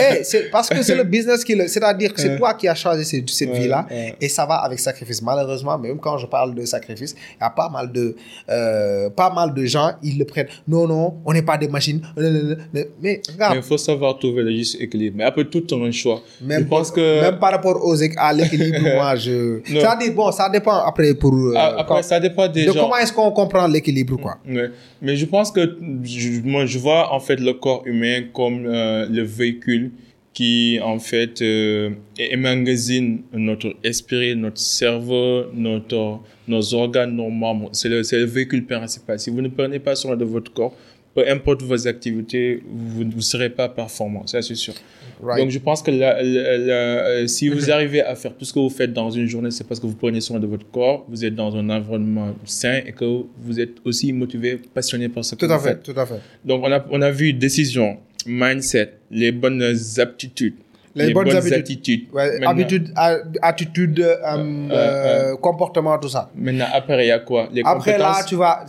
Hey, c'est parce que c'est le business qui le, c'est-à-dire que c'est toi qui as choisi cette, cette ouais, vie-là ouais. et ça va avec sacrifice. Malheureusement, même quand je parle de sacrifice. Il y a pas mal de, euh, pas mal de gens, ils le prennent. Non, non, on n'est pas des machines. Mais regarde. Il faut savoir trouver le juste équilibre. Mais après, tout ton choix. Même, pour, que... même par rapport aux, à l'équilibre, moi, je... Ça, dit, bon, ça dépend après pour... Euh, après, quand... ça dépend des de gens. Comment est-ce qu'on comprend l'équilibre, quoi. Ouais. Mais je pense que... Je, moi, je vois, en fait, le corps humain comme euh, le véhicule qui, en fait, euh, emmagasine notre esprit, notre cerveau, notre, nos organes, nos membres. C'est le, c'est le véhicule principal. Si vous ne prenez pas soin de votre corps, peu importe vos activités, vous ne serez pas performant, ça c'est sûr. Right. Donc je pense que la, la, la, si vous arrivez à faire tout ce que vous faites dans une journée, c'est parce que vous prenez soin de votre corps, vous êtes dans un environnement sain et que vous êtes aussi motivé, passionné par ce que vous faites. Tout à fait, tout à fait. Donc on a, on a vu décision, mindset, les bonnes aptitudes, les, les bonnes, bonnes habitudes, attitudes, ouais, habitudes attitudes, euh, euh, euh, comportement, tout ça. Maintenant, après, il y a quoi? Les après, compétences? Là, tu vas...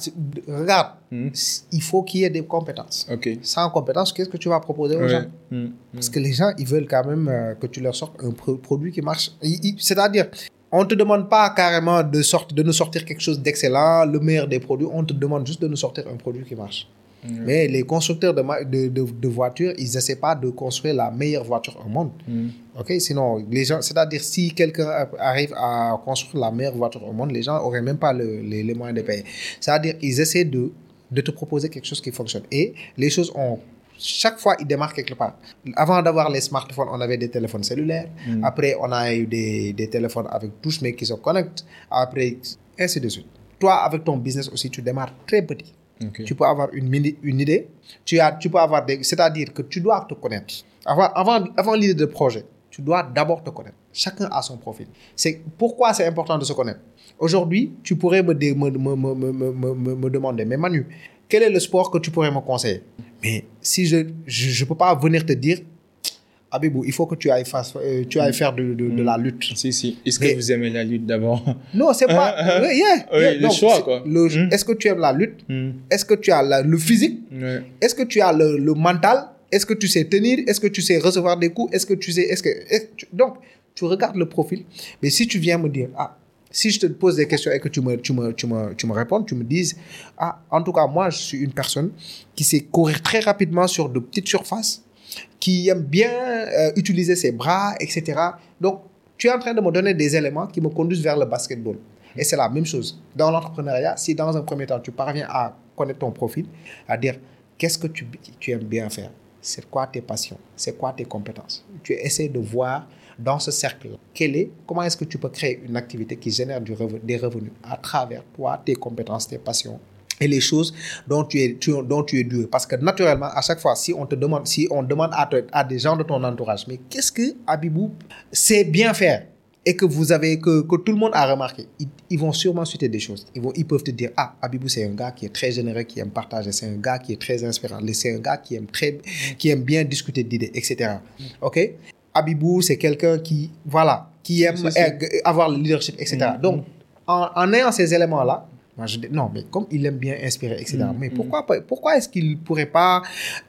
Regarde, mmh. il faut qu'il y ait des compétences. Okay. Sans compétences, qu'est-ce que tu vas proposer aux ouais. gens? Mmh. Mmh. Parce que les gens, ils veulent quand même euh, que tu leur sortes un pro- produit qui marche. Ils, ils, c'est-à-dire... On ne te demande pas carrément de, sort- de nous sortir quelque chose d'excellent, le meilleur des produits. On te demande juste de nous sortir un produit qui marche. Mmh. Mais les constructeurs de, ma- de, de, de voitures, ils n'essaient pas de construire la meilleure voiture au monde. Mmh. Okay? Sinon, les gens, c'est-à-dire si quelqu'un arrive à construire la meilleure voiture au monde, les gens n'auraient même pas le, les, les moyens de payer. C'est-à-dire qu'ils essaient de, de te proposer quelque chose qui fonctionne. Et les choses ont... Chaque fois, ils démarrent quelque part. Avant d'avoir les smartphones, on avait des téléphones cellulaires. Mmh. Après, on a eu des, des téléphones avec touche, mais qui se connectent. Après, ainsi de suite. Toi, avec ton business aussi, tu démarres très petit. Okay. Tu peux avoir une, mini, une idée. Tu, as, tu peux avoir des... C'est-à-dire que tu dois te connaître. Avant, avant, avant l'idée de projet, tu dois d'abord te connaître. Chacun a son profil. C'est, pourquoi c'est important de se connaître? Aujourd'hui, tu pourrais me, de, me, me, me, me, me, me demander, mais Manu, quel est le sport que tu pourrais me conseiller? Mais si je ne peux pas venir te dire, Abibou, il faut que tu ailles, face, euh, tu ailles faire de, de, de la lutte. Si, si. Est-ce mais, que vous aimez la lutte d'abord? Non, c'est pas... yeah, yeah, oui, non, le choix, quoi. Le, mm. Est-ce que tu aimes la lutte? Mm. Est-ce que tu as la, le physique? Ouais. Est-ce que tu as le, le mental? Est-ce que tu sais tenir? Est-ce que tu sais recevoir des coups? Est-ce que tu sais... Est-ce que, est-ce, tu, donc, tu regardes le profil. Mais si tu viens me dire... ah. Si je te pose des questions et que tu me, tu me, tu me, tu me réponds, tu me dises « Ah, en tout cas, moi, je suis une personne qui sait courir très rapidement sur de petites surfaces, qui aime bien euh, utiliser ses bras, et cetera » Donc, tu es en train de me donner des éléments qui me conduisent vers le basketball. Et c'est la même chose. Dans l'entrepreneuriat, si dans un premier temps, tu parviens à connaître ton profil, à dire « Qu'est-ce que tu, tu aimes bien faire ? C'est quoi tes passions ? C'est quoi tes compétences ? » Tu essaies de voir... Dans ce cercle-là, quel est, comment est-ce que tu peux créer une activité qui génère du revenu, des revenus à travers toi, tes compétences, tes passions et les choses dont tu es, tu, dont tu es doué. Parce que naturellement, à chaque fois, si on te demande, si on demande à, te, à des gens de ton entourage, mais qu'est-ce que Abibou sait bien faire et que vous avez, que, que tout le monde a remarqué, ils, ils vont sûrement citer des choses. Ils, vont, ils peuvent te dire, ah, Abibou, c'est un gars qui est très généreux, qui aime partager, c'est un gars qui est très inspirant, c'est un gars qui aime, très, qui aime bien discuter d'idées, et cetera. OK ? Abibou, c'est quelqu'un qui, voilà, qui aime erg- avoir le leadership, et cetera. Mmh. Donc, en, en ayant ces éléments-là, moi je dis, non, mais comme il aime bien inspirer, et cetera. Mmh. Mais pourquoi, pourquoi est-ce qu'il ne pourrait pas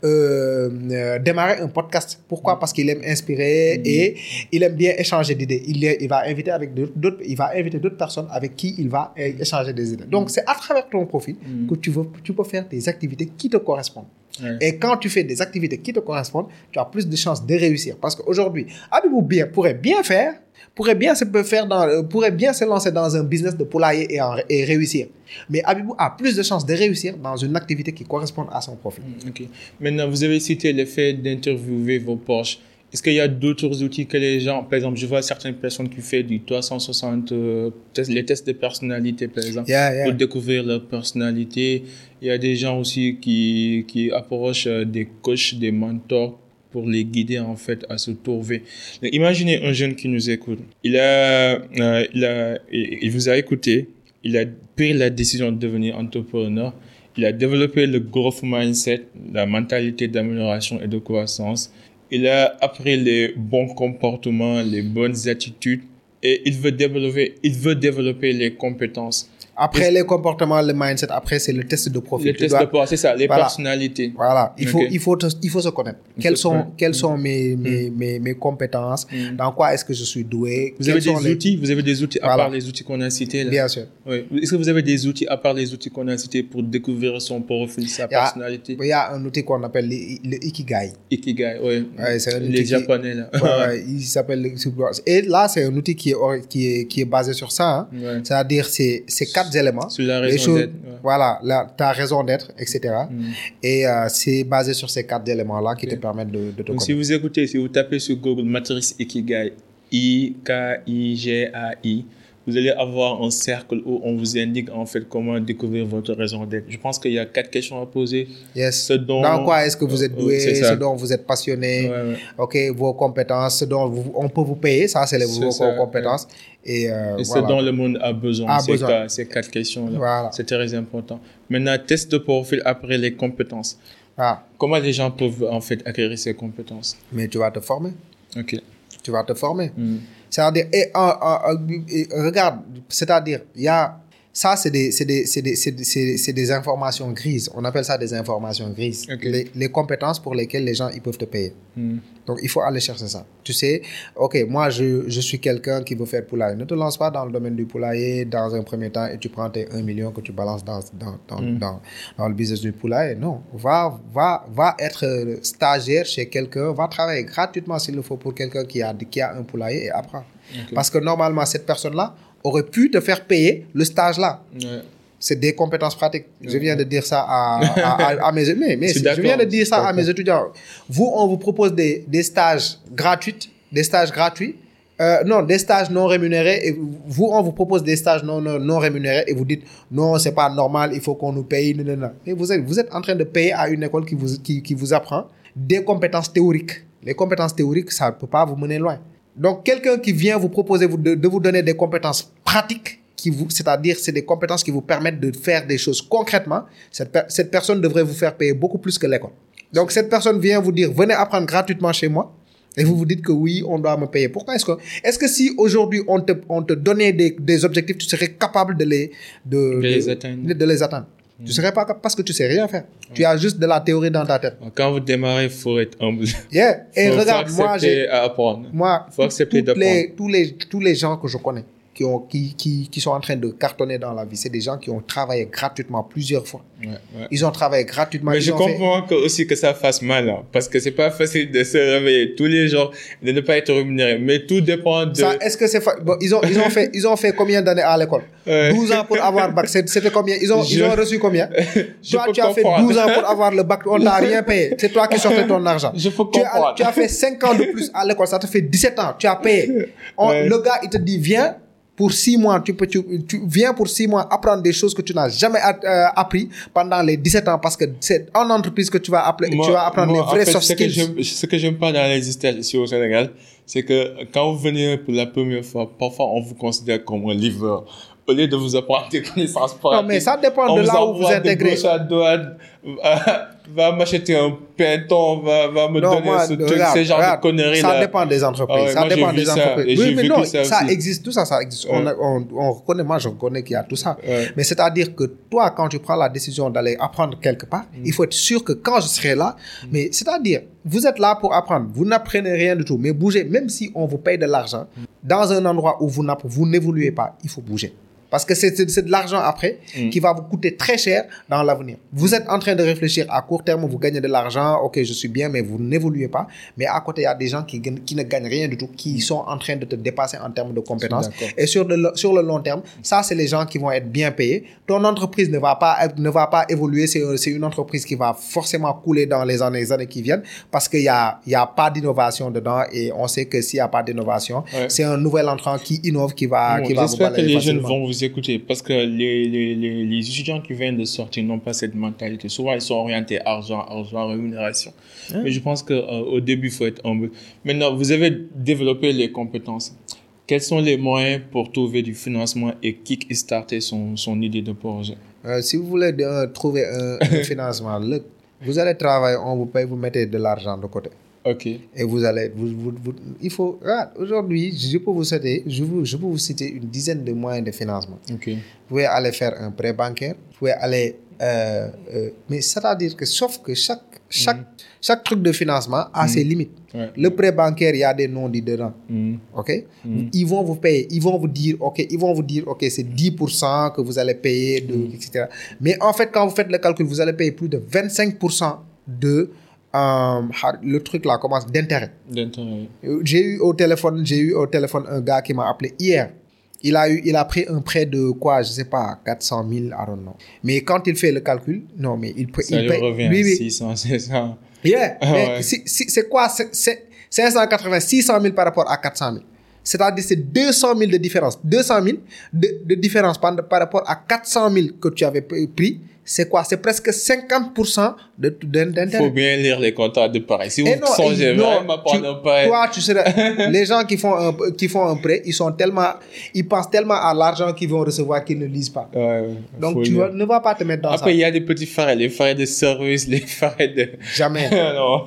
euh, euh, démarrer un podcast? Pourquoi? Parce qu'il aime inspirer mmh. et il aime bien échanger d'idées. Il, il, va inviter avec d'autres, il va inviter d'autres personnes avec qui il va échanger des idées. Donc, mmh. c'est à travers ton profil mmh. que tu, veux, tu peux faire des activités qui te correspondent. Ouais. Et quand tu fais des activités qui te correspondent, tu as plus de chances de réussir. Parce qu'aujourd'hui, Abibou bien, pourrait bien faire, pourrait bien, se, faire dans, pourrait bien se lancer dans un business de poulailler et, en, et réussir. Mais Abibou a plus de chances de réussir dans une activité qui correspond à son profil. Okay. Maintenant, vous avez cité le fait d'interviewer vos proches. Est-ce qu'il y a d'autres outils que les gens... Par exemple, je vois certaines personnes qui font du trois cent soixante, euh, les tests de personnalité, par exemple, yeah, yeah. pour découvrir leur personnalité. Il y a des gens aussi qui, qui approchent des coachs, des mentors pour les guider, en fait, à se trouver. Donc, imaginez un jeune qui nous écoute. Il, a, euh, il, a, il vous a écouté. Il a pris la décision de devenir entrepreneur. Il a développé le growth mindset, la mentalité d'amélioration et de croissance. Il a appris les bons comportements, les bonnes attitudes et il veut développer, il veut développer les compétences. Après les comportements, le mindset, après c'est le test de profil. Le test dois... de profil, c'est ça, les voilà. personnalités. Voilà, il, okay. faut, il, faut, te, il faut se connaître. Il quelles sont, connaître. Quelles mmh. sont mes, mes, mmh. mes, mes compétences mmh. Dans quoi est-ce que je suis doué? Vous avez des les... outils Vous avez des outils voilà. à part les outils qu'on a cités là? Bien sûr. Oui. Est-ce que vous avez des outils à part les outils qu'on a cités pour découvrir son profil, sa il a, personnalité? Il y a un outil qu'on appelle le, le Ikigai. Ikigai, oui. Ouais, c'est un outil les Japonais, qui... là. Ouais, ouais, il s'appelle... Et là, c'est un outil qui est, qui est, qui est basé sur ça. Hein. Ouais. C'est-à-dire, c'est, c'est quatre éléments. Sur la raison choses, d'être. Ouais. Voilà, la, ta raison d'être, et cetera. Mm. Et euh, c'est basé sur ces quatre éléments-là qui okay. te permettent de, de te connaître. Si vous écoutez, si vous tapez sur Google Matrice Ikigai, I K I G A I, vous allez avoir un cercle où on vous indique en fait comment découvrir votre raison d'être. Je pense qu'il y a quatre questions à poser. Yes. Ce dont... Dans quoi est-ce que vous êtes doué, ce dont vous êtes passionné, ouais, ouais. Okay, vos compétences, ce dont vous, on peut vous payer, ça c'est les c'est vos ça, compétences. Ouais. Et, euh, Et voilà. ce dont le monde a besoin, a ces, besoin. Quatre, ces quatre questions-là. Voilà. C'est très important. Maintenant, test de profil après les compétences. Ah. Comment les gens peuvent en fait acquérir ces compétences? Mais tu vas te former. Okay. Tu vas te former. Mmh. C'est-à-dire, et, uh, uh, uh, regarde, c'est-à-dire, il y a... Ça, c'est des, c'est, des, c'est, des, c'est, des, c'est des informations grises. On appelle ça des informations grises. Okay. Les, les compétences pour lesquelles les gens ils peuvent te payer. Mm. Donc, il faut aller chercher ça. Tu sais, OK, moi, je, je suis quelqu'un qui veut faire poulailler. Ne te lance pas dans le domaine du poulailler dans un premier temps et tu prends tes un million que tu balances dans, dans, dans, mm. dans, dans le business du poulailler. Non, va, va, va être stagiaire chez quelqu'un, va travailler gratuitement s'il le faut pour quelqu'un qui a, qui a un poulailler et apprends. Okay. Parce que normalement, cette personne-là, aurait pu te faire payer le stage-là. Ouais. C'est des compétences pratiques. Ouais. Je viens de dire ça à, à, à, à mes mais, mais je, je viens de dire ça à mes étudiants. Vous, on vous propose des, des stages gratuits, des stages gratuits, euh, non, des stages non rémunérés. Et vous, on vous propose des stages non, non, non rémunérés et vous dites non, c'est pas normal, il faut qu'on nous paye. Non, non, non. Et vous êtes, vous êtes en train de payer à une école qui vous, qui, qui vous apprend des compétences théoriques. Les compétences théoriques, ça ne peut pas vous mener loin. Donc, quelqu'un qui vient vous proposer de, de vous donner des compétences pratiques, qui vous, c'est-à-dire c'est des compétences qui vous permettent de faire des choses concrètement, cette, per, cette personne devrait vous faire payer beaucoup plus que l'école. Donc, cette personne vient vous dire, venez apprendre gratuitement chez moi, et vous vous dites que oui, on doit me payer. Pourquoi est-ce que, est-ce que si aujourd'hui on te, on te donnait des, des objectifs, tu serais capable de les, de, de, les, de, atteindre. de, de les atteindre? Tu ne serais pas capable parce que tu ne sais rien faire. Ouais. Tu as juste de la théorie dans ta tête. Quand vous démarrez, il faut être humble. Yeah. Et faut, regarde, faut moi, j'ai. À apprendre. Moi, faut accepter d'apprendre. Les, tous, les, tous les gens que je connais qui, ont, qui, qui, qui sont en train de cartonner dans la vie, c'est des gens qui ont travaillé gratuitement plusieurs fois. Ouais, ouais. Ils ont travaillé gratuitement. Mais je comprends fait... que, aussi que ça fasse mal, hein, parce que ce n'est pas facile de se réveiller tous les jours, de ne pas être rémunéré. Mais tout dépend de. Ça, est-ce que c'est fa... bon, ils, ont, ils, ont fait, ils ont fait combien d'années à l'école? Ouais. douze ans pour avoir le bac, c'était combien? Ils ont, je... ils ont reçu combien? Je toi, tu comprendre. As fait douze ans pour avoir le bac, on t'a rien payé. C'est toi qui sortais ton argent. Je peux tu, comprendre. As, tu as fait cinq ans de plus à l'école, ça te fait dix-sept ans, tu as payé. On, ouais. Le gars, il te dit, viens pour six mois, tu, peux, tu, tu viens pour six mois apprendre des choses que tu n'as jamais a, euh, appris pendant les dix-sept ans, parce que c'est en entreprise que tu vas, appeler, moi, tu vas apprendre moi, les vrais soft skills. Ce que, ce que j'aime pas dans les stages ici au Sénégal, c'est que quand vous venez pour la première fois, parfois on vous considère comme un livreur. Au lieu de vous apprendre des connaissances pratiques. Non, mais ça dépend de là où vous intégrez. Va m'acheter un pinton, va, va me non, donner moi, ce truc, regarde, ces genres regarde, de conneries. Ça là. Dépend des entreprises. Ah ouais, ça moi, dépend des entreprises. Oui, mais non, ça, ça existe, tout ça, ça existe. Ouais. On, a, on, on reconnaît, moi je reconnais qu'il y a tout ça. Ouais. Mais c'est-à-dire que toi, quand tu prends la décision d'aller apprendre quelque part, mm. il faut être sûr que quand je serai là, mm. mais c'est-à-dire, vous êtes là pour apprendre, vous n'apprenez rien du tout, mais bougez, même si on vous paye de l'argent, mm. dans un endroit où vous, vous n'évoluez pas, il faut bouger. Parce que c'est, c'est, c'est de l'argent après mmh. qui va vous coûter très cher dans l'avenir. Vous êtes en train de réfléchir à court terme, vous gagnez de l'argent, ok, je suis bien, mais vous n'évoluez pas. Mais à côté, il y a des gens qui, qui ne gagnent rien du tout, qui sont en train de te dépasser en termes de compétences. Et sur le, sur le long terme, ça, c'est les gens qui vont être bien payés. Ton entreprise ne va pas, ne va pas évoluer. C'est, c'est une entreprise qui va forcément couler dans les années, les années qui viennent parce qu'il n'y a, il y a pas d'innovation dedans et on sait que s'il n'y a pas d'innovation, ouais. c'est un nouvel entrant qui innove, qui va, bon, qui va vous balayer facilement. J'espère que les jeunes vont vous écoutez, parce que les, les, les, les étudiants qui viennent de sortir n'ont pas cette mentalité. Souvent, ils sont orientés argent, argent, rémunération. Hein? Mais je pense qu'au euh, début, il faut être humble. Maintenant, vous avez développé les compétences. Quels sont les moyens pour trouver du financement et kickstarter son, son idée de projet? euh, Si vous voulez euh, trouver un, un financement, le, vous allez travailler, on vous paye, vous mettez de l'argent de côté. Okay. Et vous allez, vous, vous, vous, il faut. Regarde, aujourd'hui, je peux vous citer, je vous, je peux vous citer une dizaine de moyens de financement. Okay. Vous pouvez aller faire un prêt bancaire, vous pouvez aller, euh, euh, mais c'est-à-dire que sauf que chaque, chaque, mm. chaque truc de financement a mm. ses limites. Ouais. Le prêt bancaire, il y a des non-dits dedans. Mm. Ok, mm. ils vont vous payer, ils vont vous dire, ok, ils vont vous dire, ok, c'est dix pour cent que vous allez payer, de, mm. et cetera. Mais en fait, quand vous faites le calcul, vous allez payer plus de vingt-cinq pour cent de Euh, le truc là commence d'intérêt. d'intérêt. J'ai eu au téléphone, j'ai eu au téléphone un gars qui m'a appelé hier. Il a eu, il a pris un prêt de quoi, je sais pas, quatre cent mille, I don't know. Mais quand il fait le calcul, non mais il, ça il lui paye. Ça revient oui, à six cents, six cents. Yeah, ah, mais ouais. si, si, c'est quoi, c'est, c'est cinq cent quatre-vingts, six cent mille par rapport à quatre cent mille. C'est-à-dire c'est deux cent mille de différence, deux cent mille de, de différence par, par rapport à quatre cent mille que tu avais pris. c'est quoi? C'est presque cinquante pour cent de tout d'intérêt. Il faut bien lire les contrats de prêt. Si vous non, songez vraiment à prendre un prêt. Toi, tu serais, les gens qui font, un, qui font un prêt, ils sont tellement, ils pensent tellement à l'argent qu'ils vont recevoir qu'ils ne lisent pas. Ouais, donc, tu vas, ne vas pas te mettre dans Après, ça. Après, il y a des petits frais, les frais de service, les frais de... Jamais.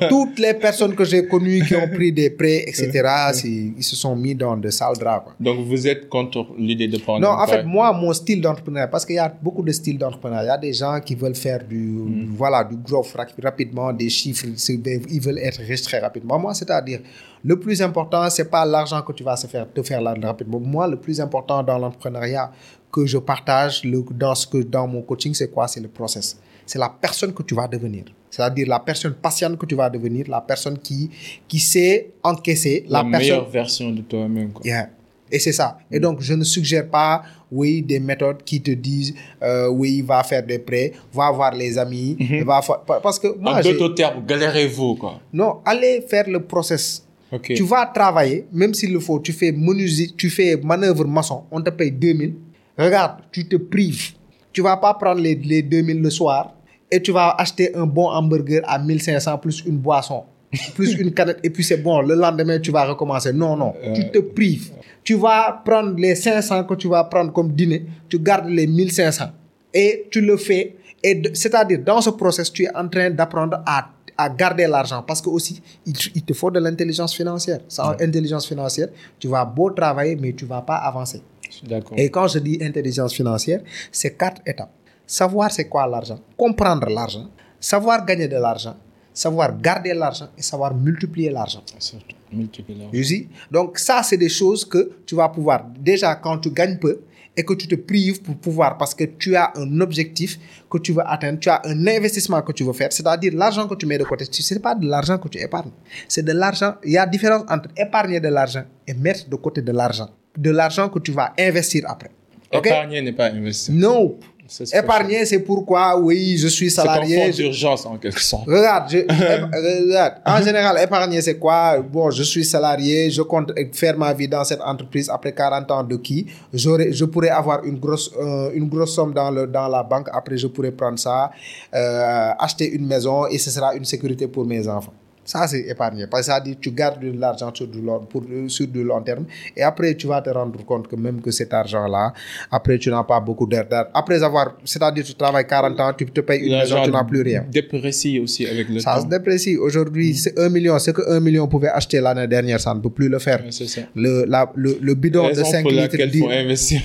Toutes les personnes que j'ai connues qui ont pris des prêts, et cetera, ils se sont mis dans de sales draps. Donc, vous êtes contre l'idée de prendre un prêt? Non, en fait, moi, mon style d'entrepreneuriat, parce qu'il y a beaucoup de styles d'entrepreneuriat. Il y a des gens qui veulent faire du, mmh. voilà, du gros rapidement, des chiffres, ils veulent être riches très rapidement. Moi, c'est-à-dire, le plus important, c'est pas l'argent que tu vas se faire, te faire là rapidement. Moi, le plus important dans l'entrepreneuriat que je partage le, dans, ce que, dans mon coaching, c'est quoi? C'est le process. C'est la personne que tu vas devenir. C'est-à-dire la personne patiente que tu vas devenir, la personne qui, qui sait encaisser. La, la personne... meilleure version de toi-même. Quoi. Yeah. Et c'est ça. Et donc, je ne suggère pas, oui, des méthodes qui te disent, euh, oui, va faire des prêts, va voir les amis, mm-hmm. va fa... parce que moi, en d'autres termes, galérez-vous, quoi. Non, allez faire le process. Okay. Tu vas travailler, même s'il le faut, tu fais menuisier, tu fais manœuvre maçon, on te paye deux mille. Regarde, tu te prives. Tu vas pas prendre les, les deux mille le soir et tu vas acheter un bon hamburger à mille cinq cents plus une boisson. Plus une canette et puis c'est bon, le lendemain tu vas recommencer. Non, non, euh, tu te prives. Tu vas prendre les cinq cents que tu vas prendre comme dîner, tu gardes les mille cinq cents et tu le fais. Et de, c'est-à-dire, dans ce process, tu es en train d'apprendre à, à garder l'argent parce que aussi, il, il te faut de l'intelligence financière. Sans ouais. intelligence financière, tu vas beau travailler, mais tu ne vas pas avancer. Je suis d'accord. Et quand je dis intelligence financière, c'est quatre étapes. Savoir c'est quoi l'argent, comprendre l'argent, savoir gagner de l'argent, savoir garder l'argent et savoir multiplier l'argent. Multiplier l'argent. Donc ça, c'est des choses que tu vas pouvoir. Déjà, quand tu gagnes peu et que tu te prives pour pouvoir, parce que tu as un objectif que tu veux atteindre, tu as un investissement que tu veux faire, c'est-à-dire l'argent que tu mets de côté, ce n'est pas de l'argent que tu épargnes. C'est de l'argent. Il y a différence entre épargner de l'argent et mettre de côté de l'argent. De l'argent que tu vas investir après. Okay? Épargner n'est pas investir. Non. C'est épargner, c'est pourquoi, oui, je suis salarié. C'est un fonds d'urgence en quelque sorte. Regarde, je, regarde, en général, épargner, c'est quoi? Bon, je suis salarié, je compte faire ma vie dans cette entreprise après quarante ans de qui? J'aurais, je pourrais avoir une grosse, euh, une grosse somme dans, le, dans la banque, après je pourrais prendre ça, euh, acheter une maison et ce sera une sécurité pour mes enfants. Ça, c'est épargner. Parce que ça dit, tu gardes de l'argent sur du, long, pour, sur du long terme et après, tu vas te rendre compte que même que cet argent-là, après, tu n'as pas beaucoup d'argent. Après avoir, c'est-à-dire, tu travailles quarante ans, tu te payes une maison, tu n'as plus rien. Ça se déprécie aussi avec le ça temps. Ça se déprécie. Aujourd'hui, mmh. c'est un million. Ce que un million pouvait acheter l'année dernière, ça ne peut plus le faire. Oui, c'est ça. Le, la, le, le bidon de cinq litres. Dix... Faut investir.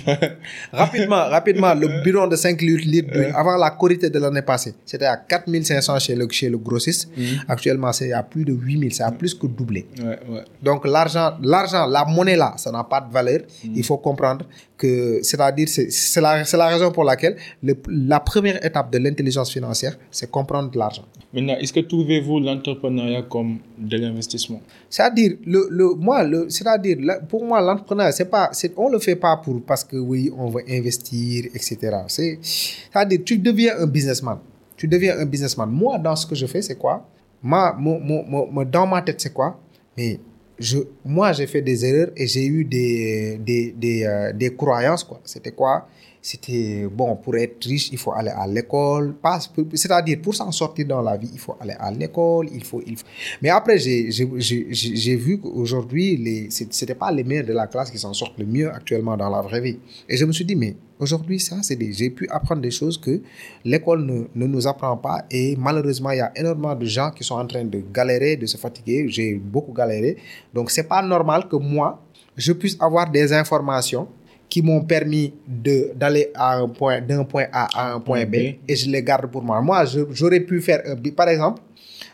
rapidement, rapidement, le bidon de cinq litres euh. avant la corité de l'année passée, c'était à quatre mille cinq cents chez le, chez le grossiste. Mmh. Actuellement, c'est à plus de huit mille, ça a plus que doublé. Ouais, ouais. Donc l'argent, l'argent, la monnaie là, ça n'a pas de valeur. Mmh. Il faut comprendre que, c'est-à-dire, c'est, c'est, la, c'est la raison pour laquelle le, la première étape de l'intelligence financière, c'est comprendre l'argent. Maintenant, est-ce que trouvez-vous l'entrepreneuriat comme de l'investissement? C'est-à-dire, le, le, moi, le, c'est-à-dire, pour moi, l'entrepreneuriat, c'est pas, c'est, on le fait pas pour parce que oui, on veut investir, et cetera. C'est, c'est-à-dire, tu deviens un businessman. Tu deviens un businessman. Moi, dans ce que je fais, c'est quoi? Ma, mo, mo, mo, dans ma tête, c'est quoi? Mais je, moi, j'ai fait des erreurs et j'ai eu des, des, des, euh, des croyances, quoi. C'était quoi? C'était, bon, pour être riche, il faut aller à l'école. Pas, c'est-à-dire, pour s'en sortir dans la vie, il faut aller à l'école. Il faut, il faut. Mais après, j'ai, j'ai, j'ai, j'ai vu qu'aujourd'hui, les, c'était pas les meilleurs de la classe qui s'en sortent le mieux actuellement dans la vraie vie. Et je me suis dit, mais aujourd'hui, ça, c'est des, j'ai pu apprendre des choses que l'école ne, ne nous apprend pas. Et malheureusement, il y a énormément de gens qui sont en train de galérer, de se fatiguer. J'ai beaucoup galéré. Donc, c'est pas normal que moi, je puisse avoir des informations qui m'ont permis de, d'aller à un point, d'un point A à un point B, et je les garde pour moi. Moi, je, j'aurais pu faire, un, par exemple,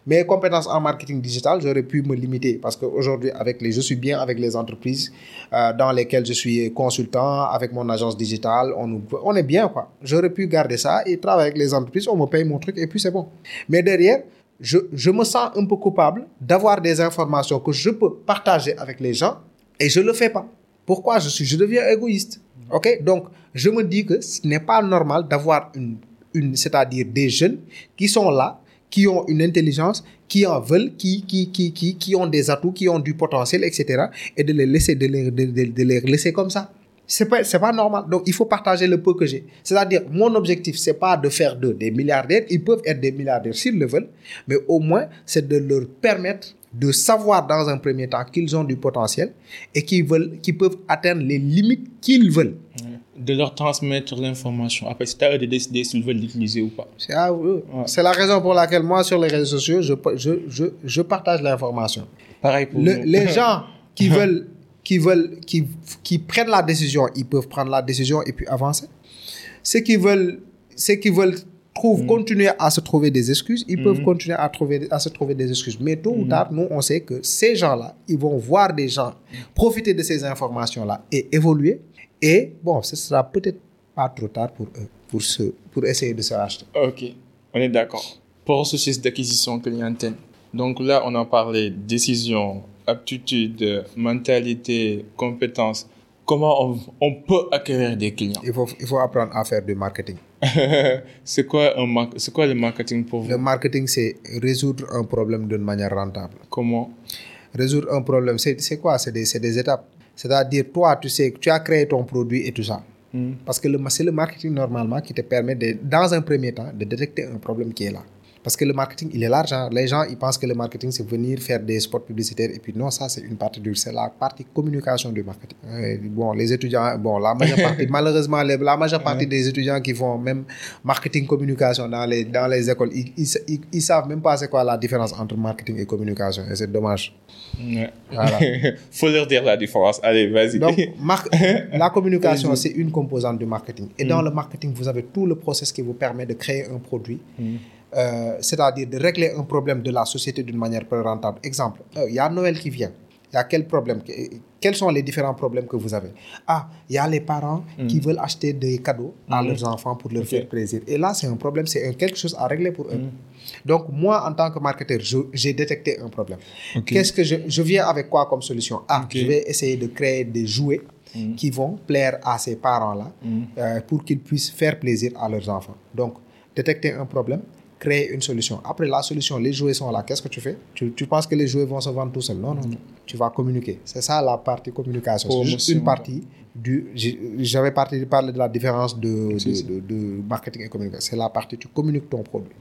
mes compétences en marketing digital, j'aurais pu me limiter parce qu'aujourd'hui, avec les, je suis bien avec les entreprises euh, dans lesquelles je suis consultant, avec mon agence digitale, on, on est bien, quoi. J'aurais pu garder ça et travailler avec les entreprises, on me paye mon truc et puis c'est bon. Mais derrière, je, je me sens un peu coupable d'avoir des informations que je peux partager avec les gens et je ne le fais pas. Pourquoi je suis, je deviens égoïste. Ok, donc je me dis que ce n'est pas normal d'avoir une, une, c'est-à-dire des jeunes qui sont là, qui ont une intelligence, qui en veulent, qui, qui, qui, qui, qui ont des atouts, qui ont du potentiel, et cetera. Et de les laisser, de les, de, de, de les laisser comme ça. C'est pas, c'est pas normal. Donc, il faut partager le peu que j'ai. C'est-à-dire, mon objectif, c'est pas de faire d'eux des milliardaires. Ils peuvent être des milliardaires s'ils le veulent. Mais au moins, c'est de leur permettre de savoir dans un premier temps qu'ils ont du potentiel et qu'ils veulent, qu'ils peuvent atteindre les limites qu'ils veulent. De leur transmettre l'information. Après, c'est à eux de décider s'ils veulent l'utiliser ou pas. C'est à eux. Ouais. C'est la raison pour laquelle moi, sur les réseaux sociaux, je, je, je, je partage l'information. Pareil pour le, nous. Les gens qui veulent... qui veulent, qui, qui prennent la décision, ils peuvent prendre la décision et puis avancer. Ceux qui veulent, ceux qui veulent trouvent, mmh. continuer à se trouver des excuses, ils mmh. peuvent continuer à, trouver, à se trouver des excuses. Mais tôt mmh. ou tard, nous, on sait que ces gens-là, ils vont voir des gens profiter de ces informations-là et évoluer. Et bon, ce sera peut-être pas trop tard pour eux, pour, se, pour essayer de se racheter. Ok, on est d'accord. Processus d'acquisition clientèle. Donc là, on a parlé décision, aptitude, mentalité, compétences. Comment on, on peut acquérir des clients? Il faut, il faut apprendre à faire du marketing. c'est, quoi un mar- c'est quoi le marketing pour vous? Le marketing, c'est résoudre un problème d'une manière rentable. Comment? Résoudre un problème, c'est, c'est quoi? C'est des, c'est des étapes. C'est-à-dire, toi, tu sais, tu as créé ton produit et tout ça. Mm. Parce que le, c'est le marketing, normalement, qui te permet, de, dans un premier temps, de détecter un problème qui est là. Parce que le marketing, il est large. Hein. Les gens, ils pensent que le marketing, c'est venir faire des spots publicitaires. Et puis non, ça, c'est une partie du... C'est la partie communication du marketing. Et bon, les étudiants... Bon, la majeure partie... malheureusement, les, la majeure partie des étudiants qui font même marketing, communication dans les, dans les écoles, ils, ils, ils, ils savent même pas c'est quoi la différence entre marketing et communication. Et c'est dommage. Ouais. Voilà. Faut leur dire la différence. Allez, vas-y. Donc, mar- la communication, c'est une composante du marketing. Et mm. dans le marketing, vous avez tout le process qui vous permet de créer un produit... Mm. Euh, c'est-à-dire de régler un problème de la société d'une manière plus rentable. Exemple, il euh, y a Noël qui vient. Il y a quel problème? Quels sont les différents problèmes que vous avez? Ah, il y a les parents mmh. qui veulent acheter des cadeaux à mmh. leurs enfants pour leur okay. faire plaisir. Et là, c'est un problème, c'est quelque chose à régler pour eux. Mmh. Donc, moi, en tant que marketeur, je, j'ai détecté un problème. Okay. Qu'est-ce que je, je viens avec quoi comme solution? Ah, okay. je vais essayer de créer des jouets mmh. qui vont plaire à ces parents-là mmh. euh, pour qu'ils puissent faire plaisir à leurs enfants. Donc, détecter un problème, créer une solution. Après la solution, les jouets sont là. Qu'est-ce que tu fais? Tu, tu penses que les jouets vont se vendre tout seuls? Non, non, non. Tu vas communiquer. C'est ça la partie communication. C'est juste une partie du... J'avais parlé de la différence de, de, de, de marketing et communication. C'est la partie où tu communiques ton produit.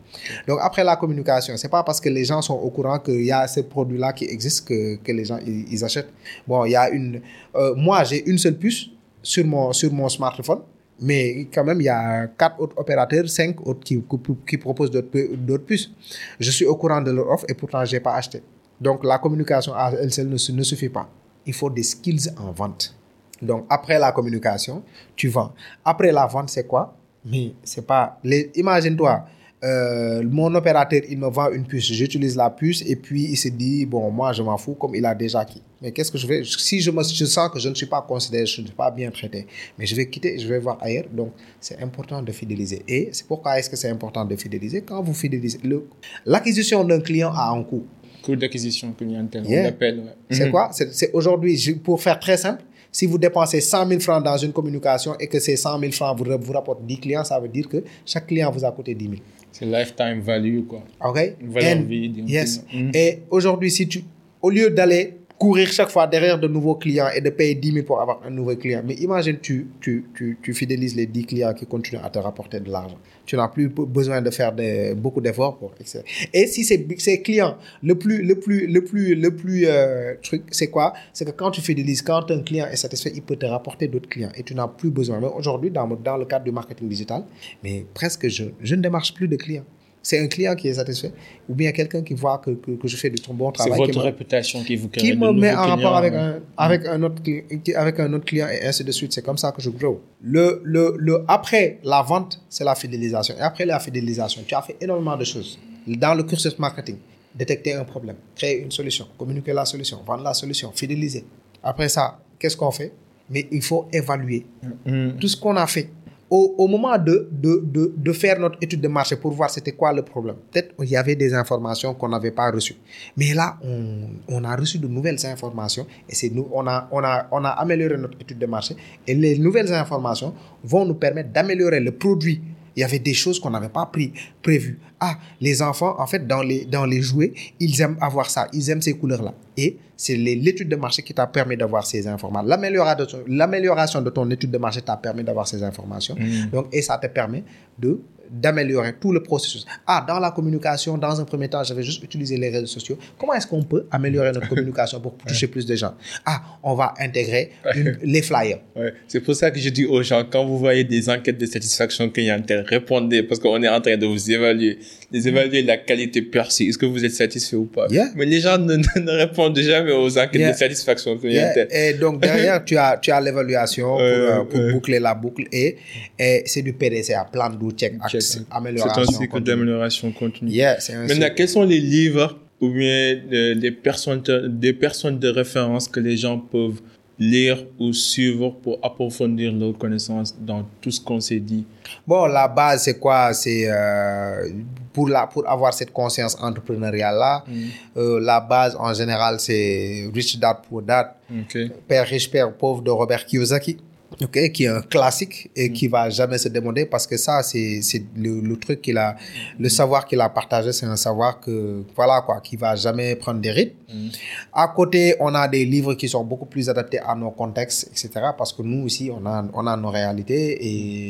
Donc après la communication, c'est pas parce que les gens sont au courant qu'il y a ces produits-là qui existent que, que les gens ils, ils achètent. Bon, il y a une... Euh, moi, j'ai une seule puce sur mon, sur mon smartphone. Mais quand même, il y a quatre autres opérateurs, cinq autres qui, qui proposent d'autres, d'autres puces. Je suis au courant de leur offre et pourtant, je n'ai pas acheté. Donc, la communication à elle seule ne, ne suffit pas. Il faut des skills en vente. Donc, après la communication, tu vends. Après la vente, c'est quoi? Mais c'est pas... Les, imagine-toi, euh, mon opérateur, il me vend une puce. J'utilise la puce et puis il se dit, bon, moi, je m'en fous comme il a déjà acquis. Mais qu'est-ce que je fais? Si je, me, je sens que je ne suis pas considéré, je ne suis pas bien traité, mais je vais quitter, je vais voir ailleurs. Donc, c'est important de fidéliser. Et c'est pourquoi est-ce que c'est important de fidéliser? Quand vous fidélisez, le, l'acquisition d'un client a un coût. Coût d'acquisition clientèle, yeah. on l'appelle. Ouais. C'est quoi? C'est, c'est aujourd'hui, pour faire très simple, si vous dépensez cent mille francs dans une communication et que ces cent mille francs vous, vous rapportent dix clients, ça veut dire que chaque client vous a coûté dix mille. C'est lifetime value, quoi. OK? Value vie. Yes. Mm-hmm. Et aujourd'hui, si tu, au lieu d'aller courir chaque fois derrière de nouveaux clients et de payer dix mille pour avoir un nouveau client. Mais imagine, tu, tu, tu, tu fidélises les dix clients qui continuent à te rapporter de l'argent. Tu n'as plus besoin de faire des, beaucoup d'efforts pour et cetera. Et si ces, ces clients, le plus, le plus, le plus, le plus euh, truc, c'est quoi? C'est que quand tu fidélises, quand un client est satisfait, il peut te rapporter d'autres clients et tu n'as plus besoin. Mais aujourd'hui, dans, dans le cadre du marketing digital, mais presque je, je ne démarche plus de clients. C'est un client qui est satisfait ou bien quelqu'un qui voit que, que, que je fais du bon travail. C'est votre qui me, réputation qui vous crée de nouveaux clients. Qui me met en rapport avec un, avec, un autre, avec un autre client et ainsi de suite. C'est comme ça que je grow. Le, le, le, après la vente, c'est la fidélisation. Et après la fidélisation, tu as fait énormément de choses. Dans le cursus marketing, détecter un problème, créer une solution, communiquer la solution, vendre la solution, fidéliser. Après ça, qu'est-ce qu'on fait? Mais il faut évaluer mm-hmm. tout ce qu'on a fait. Au, au moment de, de, de, de faire notre étude de marché pour voir c'était quoi le problème. Peut-être qu'il y avait des informations qu'on n'avait pas reçues. Mais là, on, on a reçu de nouvelles informations et c'est nous, on a, on a, on a amélioré notre étude de marché. Et les nouvelles informations vont nous permettre d'améliorer le produit Il y avait des choses qu'on n'avait pas pris, prévues. Ah, les enfants, en fait, dans les, dans les jouets, ils aiment avoir ça. Ils aiment ces couleurs-là. Et c'est les, l'étude de marché qui t'a permis d'avoir ces informations. L'amélioration, l'amélioration de ton étude de marché t'a permis d'avoir ces informations. Mmh. Donc, et ça te permet de, d'améliorer tout le processus. Ah, dans la communication, dans un premier temps, j'avais juste utilisé les réseaux sociaux. Comment est-ce qu'on peut améliorer notre communication pour toucher plus de gens? Ah, on va intégrer une, les flyers. Ouais. C'est pour ça que je dis aux gens, quand vous voyez des enquêtes de satisfaction clientèle, répondez, parce qu'on est en train de vous évaluer. Les évaluer la qualité perçue. Est-ce que vous êtes satisfait ou pas? Yeah. Mais les gens ne, ne, ne répondent jamais aux enquêtes yeah. de satisfaction clientèle. Yeah. Et donc, derrière, tu as, tu as l'évaluation pour, euh, pour euh. boucler la boucle et, et c'est du P D C A, plan do check, axe, amélioration. C'est un cycle d'amélioration continue. Yeah, c'est un Maintenant, cycle. Quels sont les livres ou bien euh, des, personnes de, des personnes de référence que les gens peuvent lire ou suivre pour approfondir leurs connaissances dans tout ce qu'on s'est dit? Bon, la base, c'est quoi? C'est euh, pour, la, pour avoir cette conscience entrepreneuriale-là, mm. euh, la base, en général, c'est Rich Dad Poor Dad, okay. Père riche, Père pauvre de Robert Kiyosaki, okay, qui est un classique et mm. qui ne va jamais se démoder, parce que ça, c'est, c'est le, le truc qu'il a, le savoir qu'il a partagé, c'est un savoir que, voilà quoi, qui ne va jamais prendre des rides. Mm. À côté, on a des livres qui sont beaucoup plus adaptés à nos contextes, et cetera, parce que nous aussi, on a, on a nos réalités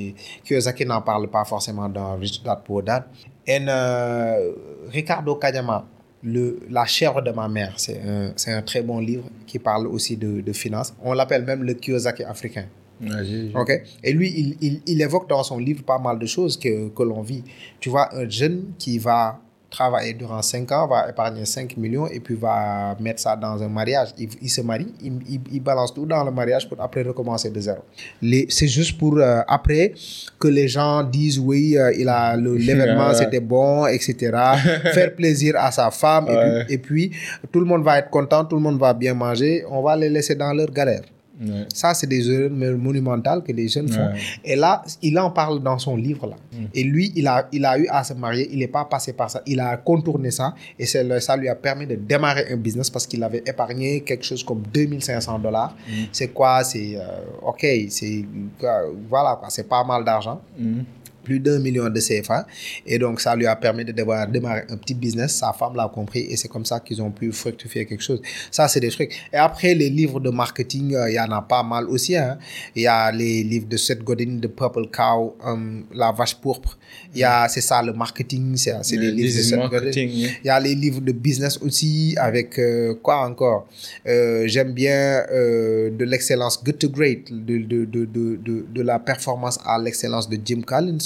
et Kiyosaki n'en parle pas forcément dans Rich Dad Poor Dad. Et euh, Ricardo Kaniama, le, La chèvre de ma mère, c'est un, c'est un très bon livre qui parle aussi de, de finances. On l'appelle même le Kiyosaki africain. Ah, j'ai, j'ai. Okay. Et lui, il, il, il évoque dans son livre pas mal de choses que, que l'on vit. Tu vois, un jeune qui va travailler durant cinq ans, va épargner cinq millions et puis va mettre ça dans un mariage. Il, il se marie, il, il, il balance tout dans le mariage pour après recommencer de zéro. Les, c'est juste pour euh, après que les gens disent oui, euh, il a le, l'événement, c'était bon, et cetera. Faire plaisir à sa femme ouais. et, puis, et puis tout le monde va être content, tout le monde va bien manger. On va les laisser dans leur galère. Ouais. Ça, c'est des erreurs monumentales que les jeunes font. Ouais. Et là, il en parle dans son livre-là. Mm. Et lui, il a, il a eu à se marier, il n'est pas passé par ça. Il a contourné ça et c'est, ça lui a permis de démarrer un business parce qu'il avait épargné quelque chose comme deux mille cinq cents dollars. Mm. C'est quoi? C'est euh, OK, c'est, euh, voilà, quoi, c'est pas mal d'argent. Mm. Plus d'un million de C F A. Et donc, ça lui a permis de devoir démarrer un petit business. Sa femme l'a compris et c'est comme ça qu'ils ont pu fructifier quelque chose. Ça, c'est des trucs. Et après, les livres de marketing, il euh, y en a pas mal aussi. Hein. Il y a les livres de Seth Godin, de Purple Cow, um, La vache pourpre. Il y a, c'est ça, le marketing. C'est, c'est les livres de Seth Godin. Il y a les livres de business aussi avec euh, quoi encore? Euh, j'aime bien euh, De l'excellence, Good to Great, de, de, de, de, de, de la performance à l'excellence de Jim Collins.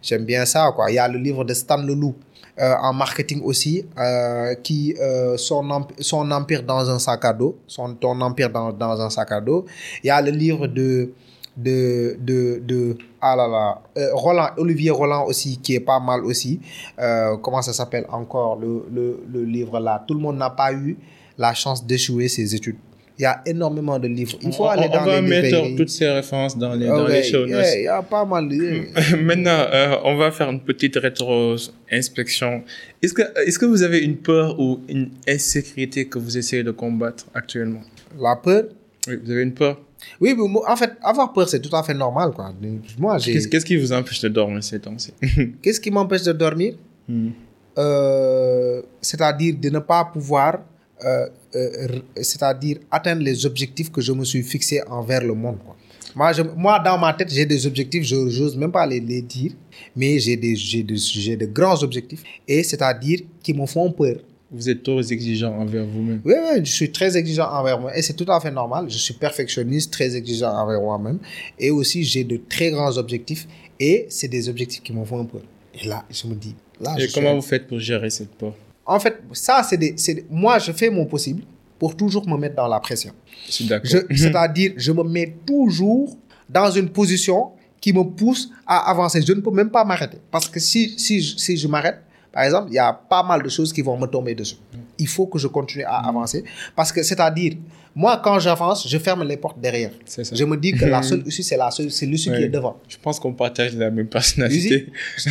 J'aime bien ça, quoi. Il y a le livre de Stan Leloup euh, en marketing aussi, euh, qui euh, son, emp- son empire dans un sac à dos, son ton empire dans, dans un sac à dos. Il y a le livre de de de de ah là là euh, Roland Olivier Roland aussi qui est pas mal aussi. Euh, comment ça s'appelle encore le, le le livre là? Tout le monde n'a pas eu la chance d'échouer ses études. Il y a énormément de livres. Il faut on, aller on dans les librairies. On va mettre toutes ces références dans les, oh dans ouais, les show notes. Yeah, il y a pas mal. De... Maintenant, euh, on va faire une petite rétro-inspection. Est-ce que, est-ce que vous avez une peur ou une insécurité que vous essayez de combattre actuellement? La peur? Oui, vous avez une peur? Oui, mais moi, en fait, avoir peur, c'est tout à fait normal, quoi. Moi, j'ai... Qu'est-ce, qu'est-ce qui vous empêche de dormir ces temps-ci? Qu'est-ce qui m'empêche de dormir? Hmm. Euh, c'est-à-dire de ne pas pouvoir... Euh, euh, c'est-à-dire atteindre les objectifs que je me suis fixé envers le monde, quoi. Moi, je, moi dans ma tête, j'ai des objectifs, je n'ose même pas les, les dire, mais j'ai des, j'ai, des, j'ai des grands objectifs, et c'est-à-dire qui me font peur. Vous êtes trop exigeant envers vous-même. Oui, oui, je suis très exigeant envers moi, et c'est tout à fait normal. Je suis perfectionniste, très exigeant envers moi-même, et aussi j'ai de très grands objectifs, et c'est des objectifs qui me font peur. Et là, je me dis... Là, et je comment suis... vous faites pour gérer cette peur? En fait, ça, c'est des, c'est des... Moi, je fais mon possible pour toujours me mettre dans la pression. Je suis d'accord. Je, c'est-à-dire, je me mets toujours dans une position qui me pousse à avancer. Je ne peux même pas m'arrêter. Parce que si, si, si je m'arrête, par exemple, il y a pas mal de choses qui vont me tomber dessus. Il faut que je continue à avancer. Parce que, c'est-à-dire, moi, quand j'avance, je ferme les portes derrière. C'est ça. Je me dis que la seule issue, c'est, la seule, c'est l'issue ouais. qui est devant. Je pense qu'on partage la même personnalité.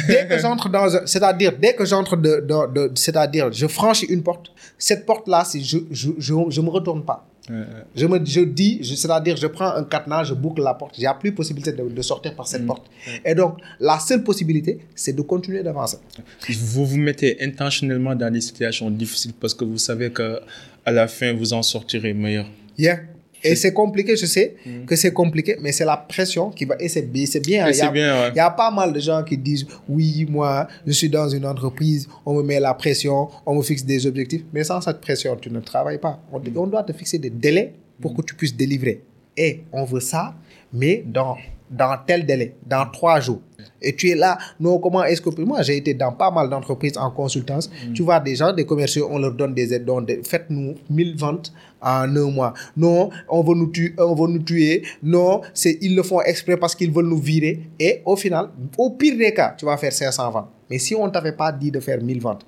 Dès que j'entre dans un... C'est-à-dire, dès que j'entre de, de, de... C'est-à-dire, je franchis une porte. Cette porte-là, c'est, je ne je, je, je me retourne pas. Ouais, ouais. Je me, je dis, je, c'est-à-dire, je prends un cadenas, je boucle la porte. Il n'y a plus possibilité de, de sortir par cette mmh. porte. Mmh. Et donc, la seule possibilité, c'est de continuer d'avancer. Vous vous mettez intentionnellement dans des situations difficiles parce que vous savez qu'à la fin, vous en sortirez meilleur. Yeah. Et c'est compliqué, je sais mmh. que c'est compliqué, mais c'est la pression qui va... Et c'est, c'est bien. Il y, ouais. y a pas mal de gens qui disent, oui, moi, je suis dans une entreprise, on me met la pression, on me fixe des objectifs. Mais sans cette pression, tu ne travailles pas. On, mmh. on doit te fixer des délais pour mmh. que tu puisses délivrer. Et on veut ça, mais dans, dans tel délai, dans trois jours. Et tu es là, non, comment est-ce que... Moi, j'ai été dans pas mal d'entreprises en consultance. Mmh. Tu vois, des gens, des commerciaux, on leur donne des aides. Donc, faites-nous mille ventes en un mois. Non, on veut nous tuer. On veut nous tuer. Non, c'est, ils le font exprès parce qu'ils veulent nous virer. Et au final, au pire des cas, tu vas faire cinq cents ventes. Mais si on ne t'avait pas dit de faire mille ventes,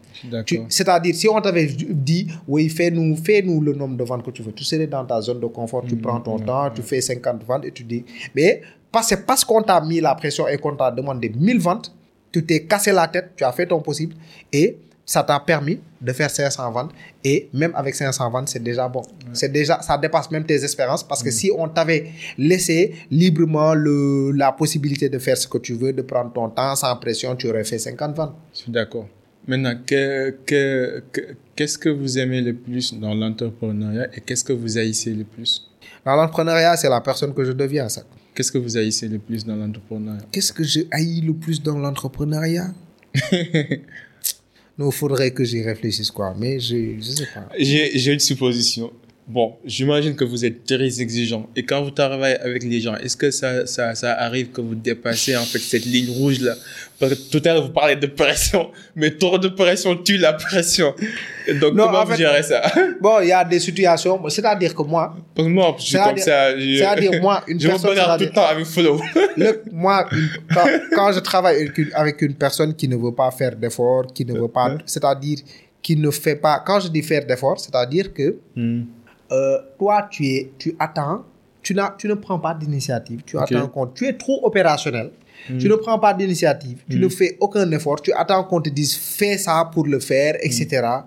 tu, c'est-à-dire si on t'avait dit, oui, fais-nous, fais-nous le nombre de ventes que tu veux, tu serais dans ta zone de confort, tu mmh, prends ton mmh, temps, mmh. tu fais cinquante ventes et tu dis... Mais c'est parce qu'on t'a mis la pression et qu'on t'a demandé mille ventes, tu t'es cassé la tête, tu as fait ton possible et ça t'a permis de faire cinq cents ventes. Et même avec cinq cents ventes, c'est déjà bon. Ouais. C'est déjà, ça dépasse même tes espérances parce que mmh. si on t'avait laissé librement le, la possibilité de faire ce que tu veux, de prendre ton temps sans pression, tu aurais fait cinquante ventes. Je suis d'accord. Maintenant, que, que, que, qu'est-ce que vous aimez le plus dans l'entrepreneuriat et qu'est-ce que vous haïssez le plus? Dans l'entrepreneuriat, c'est la personne que je deviens, ça. Qu'est-ce que vous haïssez le plus dans l'entrepreneuriat? Qu'est-ce que je haïs le plus dans l'entrepreneuriat? Il faudrait que j'y réfléchisse, quoi. Mais je ne sais pas. J'ai, j'ai une supposition. Bon, j'imagine que vous êtes très exigeant. Et quand vous travaillez avec les gens, est-ce que ça, ça, ça arrive que vous dépassez en fait, cette ligne rouge-là? Parce que tout à l'heure, vous parlez de pression. Mais trop de pression tue la pression. Et donc, non, comment vous fait, gérez ça? Bon, il y a des situations... C'est-à-dire que moi... Pour moi, je suis comme ça. Je, c'est-à-dire moi, une je personne... Je me regarde tout le temps avec Flow. Le, moi, une, quand, quand je travaille avec une, avec une personne qui ne veut pas faire d'efforts, qui ne veut pas... Hein? C'est-à-dire qui ne fait pas... Quand je dis faire d'efforts, c'est-à-dire que... Hmm. Euh, toi, tu, es, tu attends, tu, n'as, tu ne prends pas d'initiative, tu okay. attends qu'on... Tu es trop opérationnel, mmh. tu ne prends pas d'initiative, tu mmh. ne fais aucun effort, tu attends qu'on te dise fais ça pour le faire, mmh. et cetera.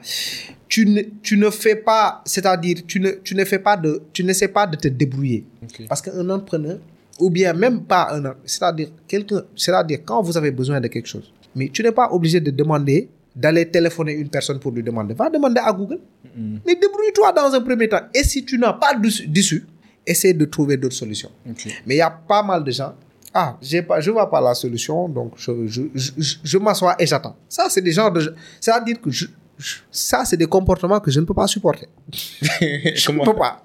Tu ne, tu ne fais pas, c'est-à-dire, tu ne, tu ne fais pas de... Tu n'essaies pas de te débrouiller. Okay. Parce qu'un entrepreneur, ou bien même pas un entrepreneur, c'est-à-dire, quelqu'un, c'est-à-dire quand vous avez besoin de quelque chose, mais tu n'es pas obligé de demander... d'aller téléphoner une personne pour lui demander. Va demander à Google. Mm-hmm. Mais débrouille-toi dans un premier temps. Et si tu n'as pas d'issue, essaie de trouver d'autres solutions. Okay. Mais il y a pas mal de gens. Ah, j'ai pas, je ne vois pas la solution, donc je, je, je, je, je m'assois et j'attends. Ça, c'est des genres de... C'est-à-dire que je, je, ça, c'est des comportements que je ne peux pas supporter. Je ne peux pas.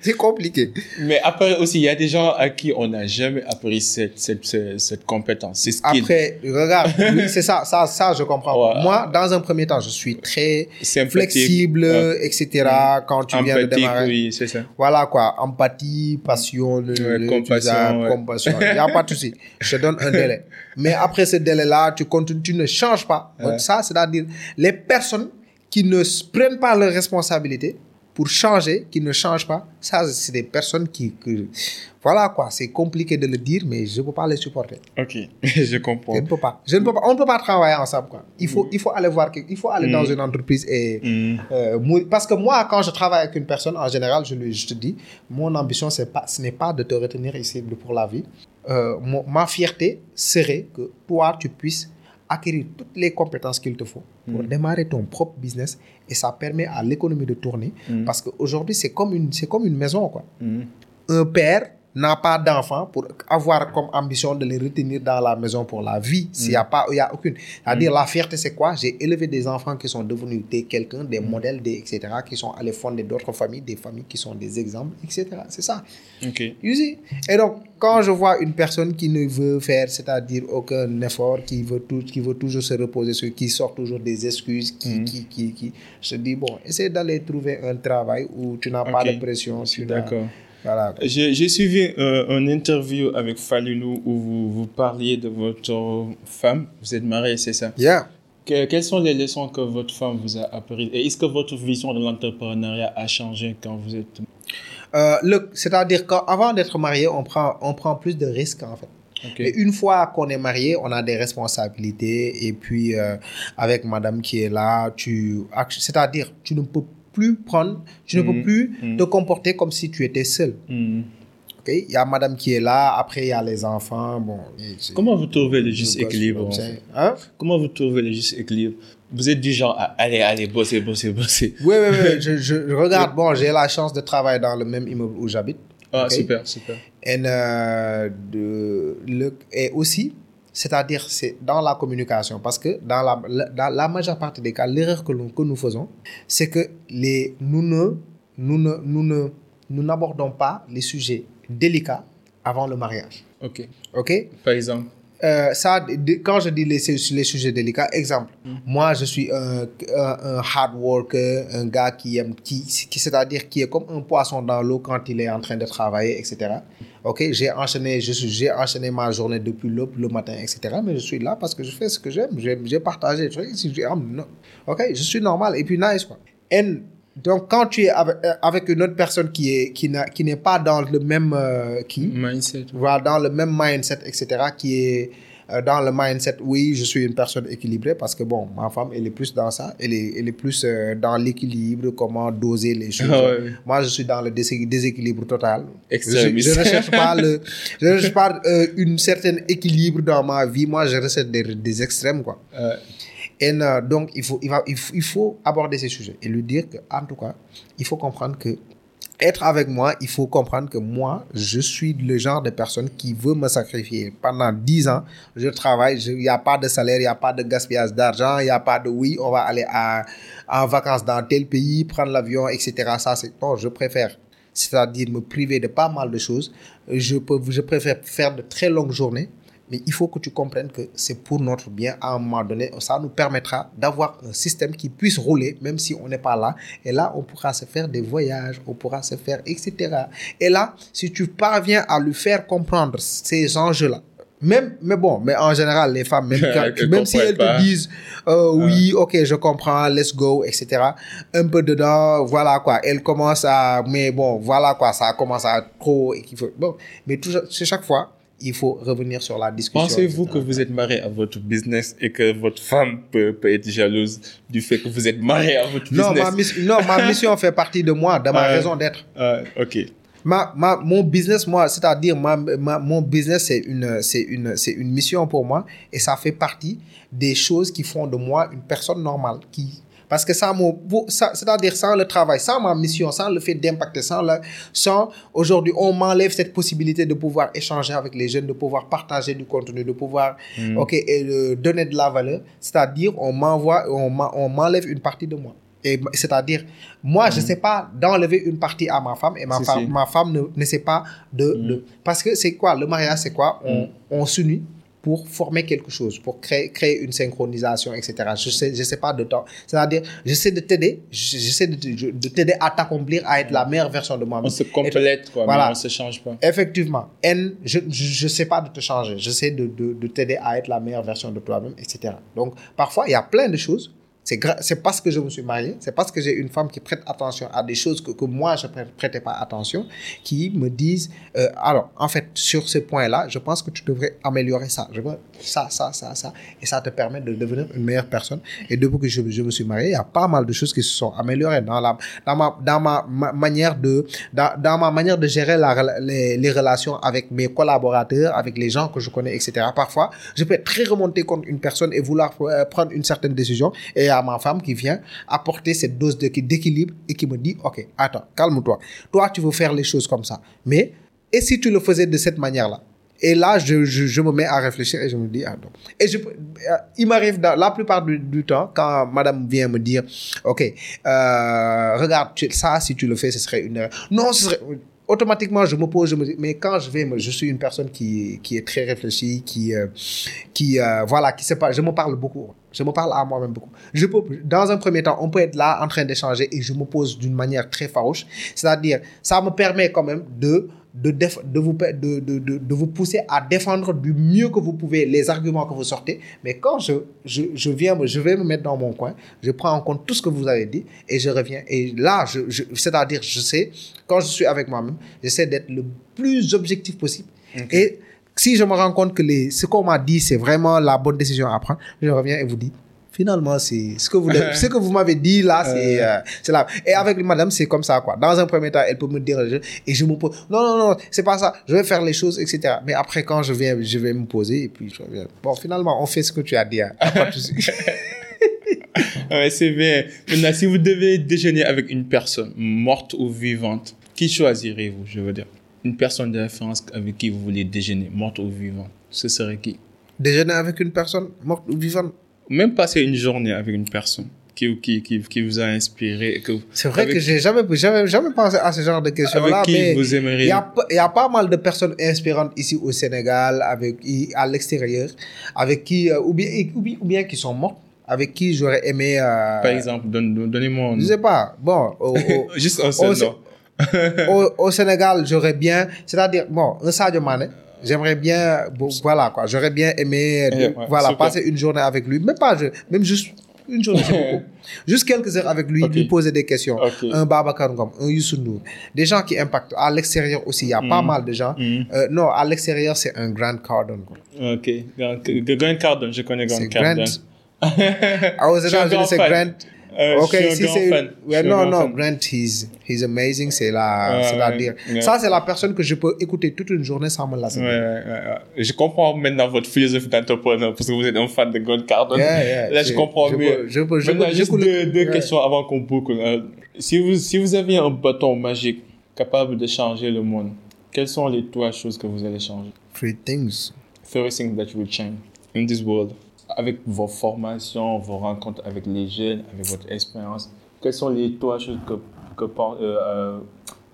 C'est compliqué. Mais après aussi, il y a des gens à qui on n'a jamais appris cette, cette, cette, cette compétence. C'est skill. Après, regarde, oui, c'est ça, ça, ça, je comprends. Ouais. Moi, dans un premier temps, je suis très sympathique, flexible, ouais. et cetera. Mmh. Quand tu empathique, viens de démarrer. Oui, c'est ça. Voilà quoi, empathie, passion, le, ouais, le, compassion. As, ouais. compassion. Il n'y a pas de souci. Je te donne un délai. Mais après ce délai-là, tu continues, tu ne changes pas. Ouais. Donc, ça, c'est-à-dire, les personnes qui ne prennent pas leurs responsabilités pour changer, qui ne changent pas, ça, c'est des personnes qui... Que... Voilà quoi, c'est compliqué de le dire, mais je ne peux pas les supporter. Ok, je comprends. Je ne peux pas. Je ne peux pas. On ne peut pas travailler ensemble, quoi. Il faut, mmh. il faut aller voir, il faut aller mmh. dans une entreprise et... Mmh. Euh, parce que moi, quand je travaille avec une personne, en général, je, lui, je te dis, mon ambition, c'est pas, ce n'est pas de te retenir ici pour la vie. Euh, mon, ma fierté serait que toi, tu puisses acquérir toutes les compétences qu'il te faut pour mmh. démarrer ton propre business et ça permet à l'économie de tourner mmh. parce qu'aujourd'hui, c'est comme une, c'est comme une maison, quoi. Mmh. Un père n'a pas d'enfant pour avoir comme ambition de les retenir dans la maison pour la vie. Mmh. S'il n'y a pas, il n'y a aucune. C'est-à-dire, mmh. la fierté, c'est quoi? J'ai élevé des enfants qui sont devenus des quelqu'un, des mmh. modèles, des, et cetera, qui sont allés fonder d'autres familles, des familles qui sont des exemples, et cetera. C'est ça. OK. You see? Et donc, quand je vois une personne qui ne veut faire, c'est-à-dire aucun effort, qui veut, tout, qui veut toujours se reposer sur, qui sort toujours des excuses, qui, mmh. qui, qui, qui, je dis, bon, essaie d'aller trouver un travail où tu n'as okay. pas de pression. Je suis d'accord. Voilà. J'ai, j'ai suivi euh, une interview avec Falilou où vous, vous parliez de votre femme. Vous êtes marié, c'est ça? Yeah. Que, quelles sont les leçons que votre femme vous a apprises? Et est-ce que votre vision de l'entrepreneuriat a changé quand vous êtes... Euh, le, c'est-à-dire qu'avant d'être marié, on prend, on prend plus de risques en fait. Okay. Mais une fois qu'on est marié, on a des responsabilités. Et puis, euh, avec madame qui est là, tu, c'est-à-dire tu ne peux plus prendre, tu ne mmh. peux plus mmh. te comporter comme si tu étais seul. Mmh. Okay? Il y a madame qui est là, après il y a les enfants. Bon, Comment vous trouvez le juste équilibre en fait? hein? Comment vous trouvez le juste équilibre? Vous êtes du genre à aller, aller, bosser, bosser, bosser. Oui, oui, oui. je, je regarde, bon, j'ai la chance de travailler dans le même immeuble où j'habite. Ah, okay? super, super. Et, euh, de, le, et aussi, c'est-à-dire, c'est dans la communication. Parce que dans la, la, dans la majeure partie des cas, l'erreur que, que nous faisons, c'est que les, nous, ne, nous, ne, nous, ne, nous n'abordons pas les sujets délicats avant le mariage. OK. OK? Par exemple? Euh, ça, de, quand je dis les, les sujets délicats, exemple, mm. moi je suis un, un, un hard worker, un gars qui aime, qui, qui, c'est-à-dire qui est comme un poisson dans l'eau quand il est en train de travailler, et cetera. Ok, j'ai enchaîné, je suis, j'ai enchaîné ma journée depuis l'aube, le matin, et cetera. Mais je suis là parce que je fais ce que j'aime, j'aime j'ai partagé, tu vois, ok, je suis normal et puis nice quoi. Et donc quand tu es avec, avec une autre personne qui est qui n'a qui n'est pas dans le même euh, qui mindset, voilà, dans le même mindset, et cetera. Qui est euh, dans le mindset, oui, je suis une personne équilibrée parce que bon, ma femme elle est plus dans ça, elle est elle est plus euh, dans l'équilibre, comment doser les choses. Ah ouais. Moi, je suis dans le dés- déséquilibre total. Extrémiste. Je, je ne cherche pas le, je ne cherche pas euh, une certaine équilibre dans ma vie. Moi, je recherche des, des extrêmes quoi. Euh. Et euh, donc, il faut, il, va, il, faut, il faut aborder ces sujets et lui dire qu'en tout cas, il faut comprendre que être avec moi, il faut comprendre que moi, je suis le genre de personne qui veut me sacrifier. Pendant dix ans, je travaille, il n'y a pas de salaire, il n'y a pas de gaspillage d'argent, il n'y a pas de oui, on va aller à, en vacances dans tel pays, prendre l'avion, et cetera. Ça, c'est non, je préfère. C'est-à-dire me priver de pas mal de choses. Je, peux, je préfère faire de très longues journées. Mais il faut que tu comprennes que c'est pour notre bien à un moment donné. Ça nous permettra d'avoir un système qui puisse rouler, même si on n'est pas là. Et là, on pourra se faire des voyages, on pourra se faire, et cetera. Et là, si tu parviens à lui faire comprendre ces enjeux-là, même, mais bon, mais en général, les femmes, même, quand, même si elles pas. te disent euh, oui, ok, je comprends, let's go, et cetera. Un peu dedans, voilà quoi. Elles commencent à, mais bon, voilà quoi, ça commence à trop. Et qu'il faut, bon, mais tout, c'est chaque fois. Il faut revenir sur la discussion. Pensez-vous que vous êtes marié à votre business et que votre femme peut, peut être jalouse du fait que vous êtes marié à votre non, business? Ma mis- non, ma mission fait partie de moi, de ma euh, raison d'être. Euh, ok. Ma, ma, mon business, moi, c'est-à-dire ma, ma, mon business, c'est une, c'est, une, c'est une mission pour moi et ça fait partie des choses qui font de moi une personne normale qui... Parce que sans mon, c'est-à-dire sans le travail, sans ma mission, sans le fait d'impacter, sans, le, sans aujourd'hui, on m'enlève cette possibilité de pouvoir échanger avec les jeunes, de pouvoir partager du contenu, de pouvoir mmh. okay, et, euh, donner de la valeur. C'est-à-dire, on m'envoie, on, on m'enlève une partie de moi. Et, c'est-à-dire, moi, mmh. je ne sais pas d'enlever une partie à ma femme et ma si, femme, si. Ma femme ne, ne sait pas de, mmh. de... Parce que c'est quoi? Le mariage, c'est quoi? On, mmh. on s'unit pour former quelque chose, pour créer, créer une synchronisation, et cetera. Je sais, je sais pas de temps. C'est-à-dire, j'essaie de t'aider, j'essaie de, de, de t'aider à t'accomplir, à être la meilleure version de moi-même. On se complète, quoi, voilà. Mais on se change pas. Effectivement. Et je, je, je sais pas de te changer, j'essaie de, de, de t'aider à être la meilleure version de toi-même, et cetera. Donc, parfois, il y a plein de choses. C'est, gra- c'est parce que je me suis marié, c'est parce que j'ai une femme qui prête attention à des choses que, que moi, je ne prêtais pas attention, qui me disent, euh, alors, en fait, sur ce point-là, je pense que tu devrais améliorer ça. Je veux, ça, ça, ça, ça. Et ça te permet de devenir une meilleure personne. Et depuis que je, je me suis marié, il y a pas mal de choses qui se sont améliorées dans, la, dans, ma, dans, ma, ma manière de, dans, dans ma manière de gérer la, les, les relations avec mes collaborateurs, avec les gens que je connais, et cetera. Parfois, je peux être très remonté contre une personne et vouloir euh, prendre une certaine décision et à ma femme qui vient apporter cette dose de, d'équilibre et qui me dit, ok, attends, calme-toi. Toi, tu veux faire les choses comme ça. Mais, et si tu le faisais de cette manière-là? Et là, je, je, je me mets à réfléchir et je me dis, ah non. Et je, il m'arrive dans, la plupart du, du temps, quand madame vient me dire, ok, euh, regarde, tu, ça, si tu le fais, ce serait une erreur. Non, ce serait... Automatiquement, je me pose, je me dis, mais quand je vais, je suis une personne qui, qui est très réfléchie, qui, euh, qui, euh, voilà, qui sait pas, je me parle beaucoup, je me parle à moi-même beaucoup. Je peux, dans un premier temps, on peut être là en train d'échanger et je me pose d'une manière très farouche. C'est-à-dire, ça me permet quand même de, de, déf- de, vous, de, de, de, de vous pousser à défendre du mieux que vous pouvez les arguments que vous sortez. Mais quand je, je, je viens, je vais me mettre dans mon coin, je prends en compte tout ce que vous avez dit et je reviens. Et là, je, je, c'est-à-dire, je sais, quand je suis avec moi-même, j'essaie d'être le plus objectif possible. Okay. Et si je me rends compte que les, ce qu'on m'a dit, c'est vraiment la bonne décision à prendre, je reviens et vous dis, finalement, c'est ce que vous, ce que vous m'avez dit là, c'est, euh, c'est là. Et avec madame, c'est comme ça, quoi. Dans un premier temps, elle peut me dire, et je me pose, non, non, non, c'est pas ça, je vais faire les choses, et cetera. Mais après, quand je viens, je vais me poser, et puis je reviens. Bon, finalement, on fait ce que tu as dit, hein. Pas de souci. Ouais, c'est bien. Maintenant, si vous devez déjeuner avec une personne morte ou vivante, qui choisirez-vous, je veux dire? Une personne de référence avec qui vous voulez déjeuner, morte ou vivante, ce serait qui? Déjeuner avec une personne morte ou vivante? Même passer une journée avec une personne qui, qui, qui, qui vous a inspiré. Que vous, c'est vrai avec... que je n'ai jamais, jamais, jamais pensé à ce genre de questions-là. Avec qui mais vous aimeriez? Il y a, y a pas mal de personnes inspirantes ici au Sénégal, avec, à l'extérieur, avec qui, ou bien, ou bien, ou bien qui sont mortes. Avec qui j'aurais aimé... Euh... Par exemple, donne, donnez-moi un nom. Je ne sais pas. Bon, au, au, juste un seul nom. au, au Sénégal, j'aurais bien... C'est-à-dire, bon, un Sadio Mané. J'aimerais bien... Bon, voilà, quoi. J'aurais bien aimé yeah, ouais, voilà, passer une journée avec lui. Même pas... Je, même juste une journée, c'est beaucoup. Juste quelques heures avec lui, okay. Lui poser des questions. Okay. Un Babacar Ngom, un Youssou N'Dour. Des gens qui impactent. À l'extérieur aussi, il y a mm. pas mal de gens. Mm. Euh, non, à l'extérieur, c'est un Grant Cardone. OK. Grant Cardone, je connais Grant Cardone. I was at Grant. Grant. Uh, okay, si c'est fan. Ouais, non, non, fan. Grant, he's, he's amazing. C'est la, ah, c'est ouais, à dire. Ouais. Ça, c'est la personne que je peux écouter toute une journée sans me lasser. Ouais, ouais, ouais. Je comprends maintenant votre philosophie d'entrepreneur parce que vous êtes un fan de Grant Cardone. Yeah, yeah, là, je comprends mieux. Je peux, je peux, je juste deux, deux ouais. questions avant qu'on boucle. Euh, si vous, si vous aviez un bâton magique capable de changer le monde, quelles sont les trois choses que vous allez changer? Three things. Three things that will change in this world. Avec vos formations, vos rencontres avec les jeunes, avec votre expérience, quelles sont les trois choses que, que euh,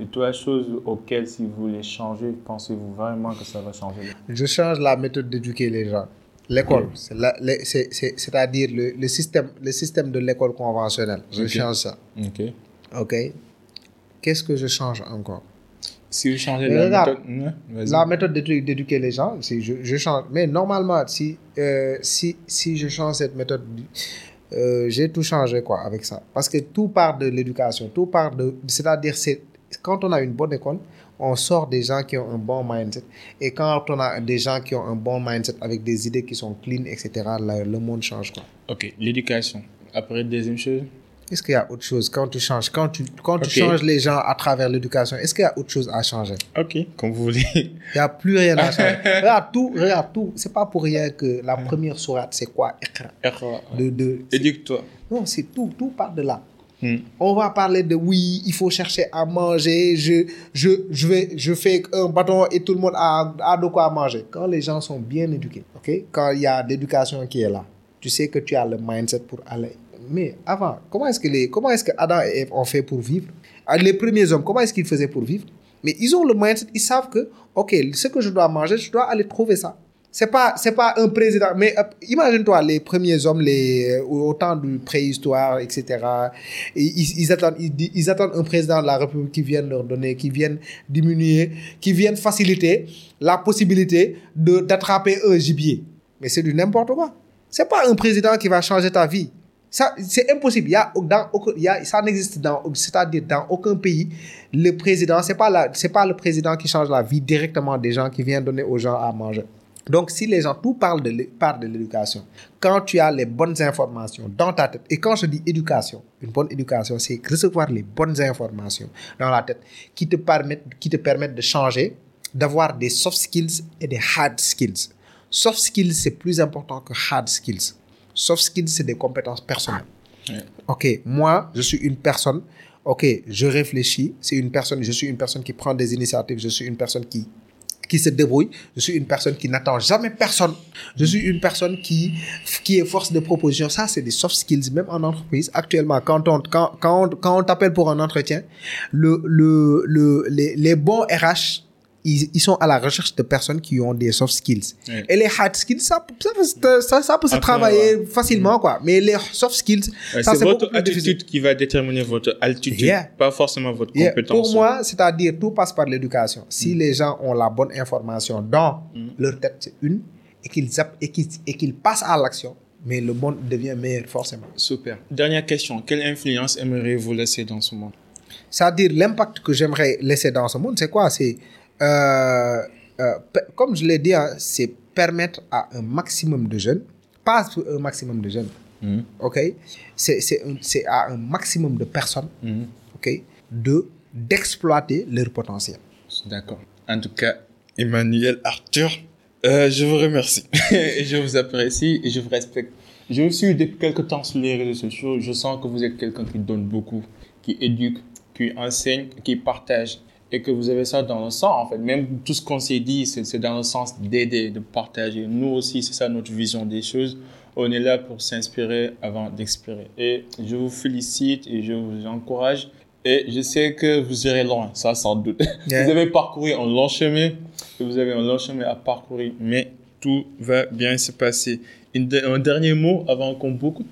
les trois choses auxquelles, si vous les changez, pensez-vous vraiment que ça va changer? Je change la méthode d'éduquer les gens. L'école, c'est la, les, c'est, c'est, c'est-à-dire le, le système, le système de l'école conventionnelle. Je okay. change ça. Ok. Ok. Qu'est-ce que je change encore? Si vous changez la, la méthode, non, la méthode d'édu- d'éduquer les gens, si je, je change. Mais normalement, si, euh, si, si je change cette méthode, euh, j'ai tout changé quoi, avec ça. Parce que tout part de l'éducation. Tout part de, c'est-à-dire, c'est, quand on a une bonne école, on sort des gens qui ont un bon mindset. Et quand on a des gens qui ont un bon mindset avec des idées qui sont clean, et cetera, là, le monde change. Quoi. OK, l'éducation. Après, deuxième chose? Est-ce qu'il y a autre chose quand tu changes, quand tu, quand okay. tu changes les gens à travers l'éducation? Est-ce qu'il y a autre chose à changer? OK, comme vous voulez. Il n'y a plus rien à changer. Regarde tout, regarde tout. Ce n'est pas pour rien que la première sourate, c'est quoi? Iqra. De, de, Éduque-toi. Non, c'est tout. Tout part de là. Hmm. On va parler de oui, il faut chercher à manger. Je, je, je, vais, je fais un bâton et tout le monde a, a de quoi manger. Quand les gens sont bien éduqués, okay? Quand il y a l'éducation qui est là, tu sais que tu as le mindset pour aller. Mais avant, comment est-ce que les, comment est-ce que Adam et Ève ont fait pour vivre? Les premiers hommes, comment est-ce qu'ils faisaient pour vivre? Mais ils ont le mindset, ils savent que, ok, ce que je dois manger, je dois aller trouver ça. C'est pas, c'est pas un président. Mais euh, imagine-toi, les premiers hommes, les, au temps de préhistoire, et cetera. Et ils, ils attendent, ils, ils attendent un président de la République qui vienne leur donner, qui vienne diminuer, qui vienne faciliter la possibilité de d'attraper un gibier. Mais c'est du n'importe quoi. C'est pas un président qui va changer ta vie. Ça, c'est impossible. Il y a, dans, il y a, ça n'existe dans, c'est-à-dire dans aucun pays. Le président, c'est pas la, c'est pas le président qui change la vie directement des gens, qui vient donner aux gens à manger. Donc, si les gens, tout parle de, parle de l'éducation. Quand tu as les bonnes informations dans ta tête, et quand je dis éducation, une bonne éducation, c'est recevoir les bonnes informations dans la tête qui te permettent, qui te permettent de changer, d'avoir des soft skills et des hard skills. Soft skills, c'est plus important que hard skills. Soft skills, c'est des compétences personnelles. Yeah. OK, moi, je suis une personne. OK, je réfléchis. C'est une personne, je suis une personne qui prend des initiatives. Je suis une personne qui, qui se débrouille. Je suis une personne qui n'attend jamais personne. Je suis une personne qui, qui est force de proposition. Ça, c'est des soft skills, même en entreprise. Actuellement, quand on, quand, quand, quand on t'appelle pour un entretien, le, le, le, les, les bons R H... Ils, ils sont à la recherche de personnes qui ont des soft skills. Ouais. Et les hard skills, ça, ça, ça, ça peut se Après, travailler ouais. facilement, quoi. Mais les soft skills, ouais, ça, c'est, c'est votre attitude difficile. Qui va déterminer votre altitude, yeah. pas forcément votre yeah. compétence. Pour moi, c'est-à-dire, tout passe par l'éducation. Si mm. les gens ont la bonne information dans mm. leur tête, c'est une, et qu'ils, et qu'ils, et qu'ils passent à l'action, mais le monde devient meilleur, forcément. Super. Dernière question. Quelle influence aimeriez-vous laisser dans ce monde? C'est-à-dire, l'impact que j'aimerais laisser dans ce monde, c'est quoi? C'est... Euh, euh, pe- comme je l'ai dit, hein, c'est permettre à un maximum de jeunes, pas un maximum de jeunes, mmh. ok, c'est, c'est, un, c'est à un maximum de personnes mmh. ok, de, d'exploiter leur potentiel. D'accord. En tout cas, Emmanuel Arthur, euh, je vous remercie. Je vous apprécie et je vous respecte. Je vous suis depuis quelque temps sur les réseaux sociaux. Je sens que vous êtes quelqu'un qui donne beaucoup, qui éduque, qui enseigne, qui partage. Et que vous avez ça dans le sens, en fait. Même tout ce qu'on s'est dit, c'est, c'est dans le sens d'aider, de partager. Nous aussi, c'est ça notre vision des choses. On est là pour s'inspirer avant d'expirer. Et je vous félicite et je vous encourage. Et je sais que vous irez loin, ça, sans doute. Yeah. Vous avez parcouru un long chemin. Et vous avez un long chemin à parcourir. Mais tout va bien se passer. Un dernier mot avant qu'on boucle.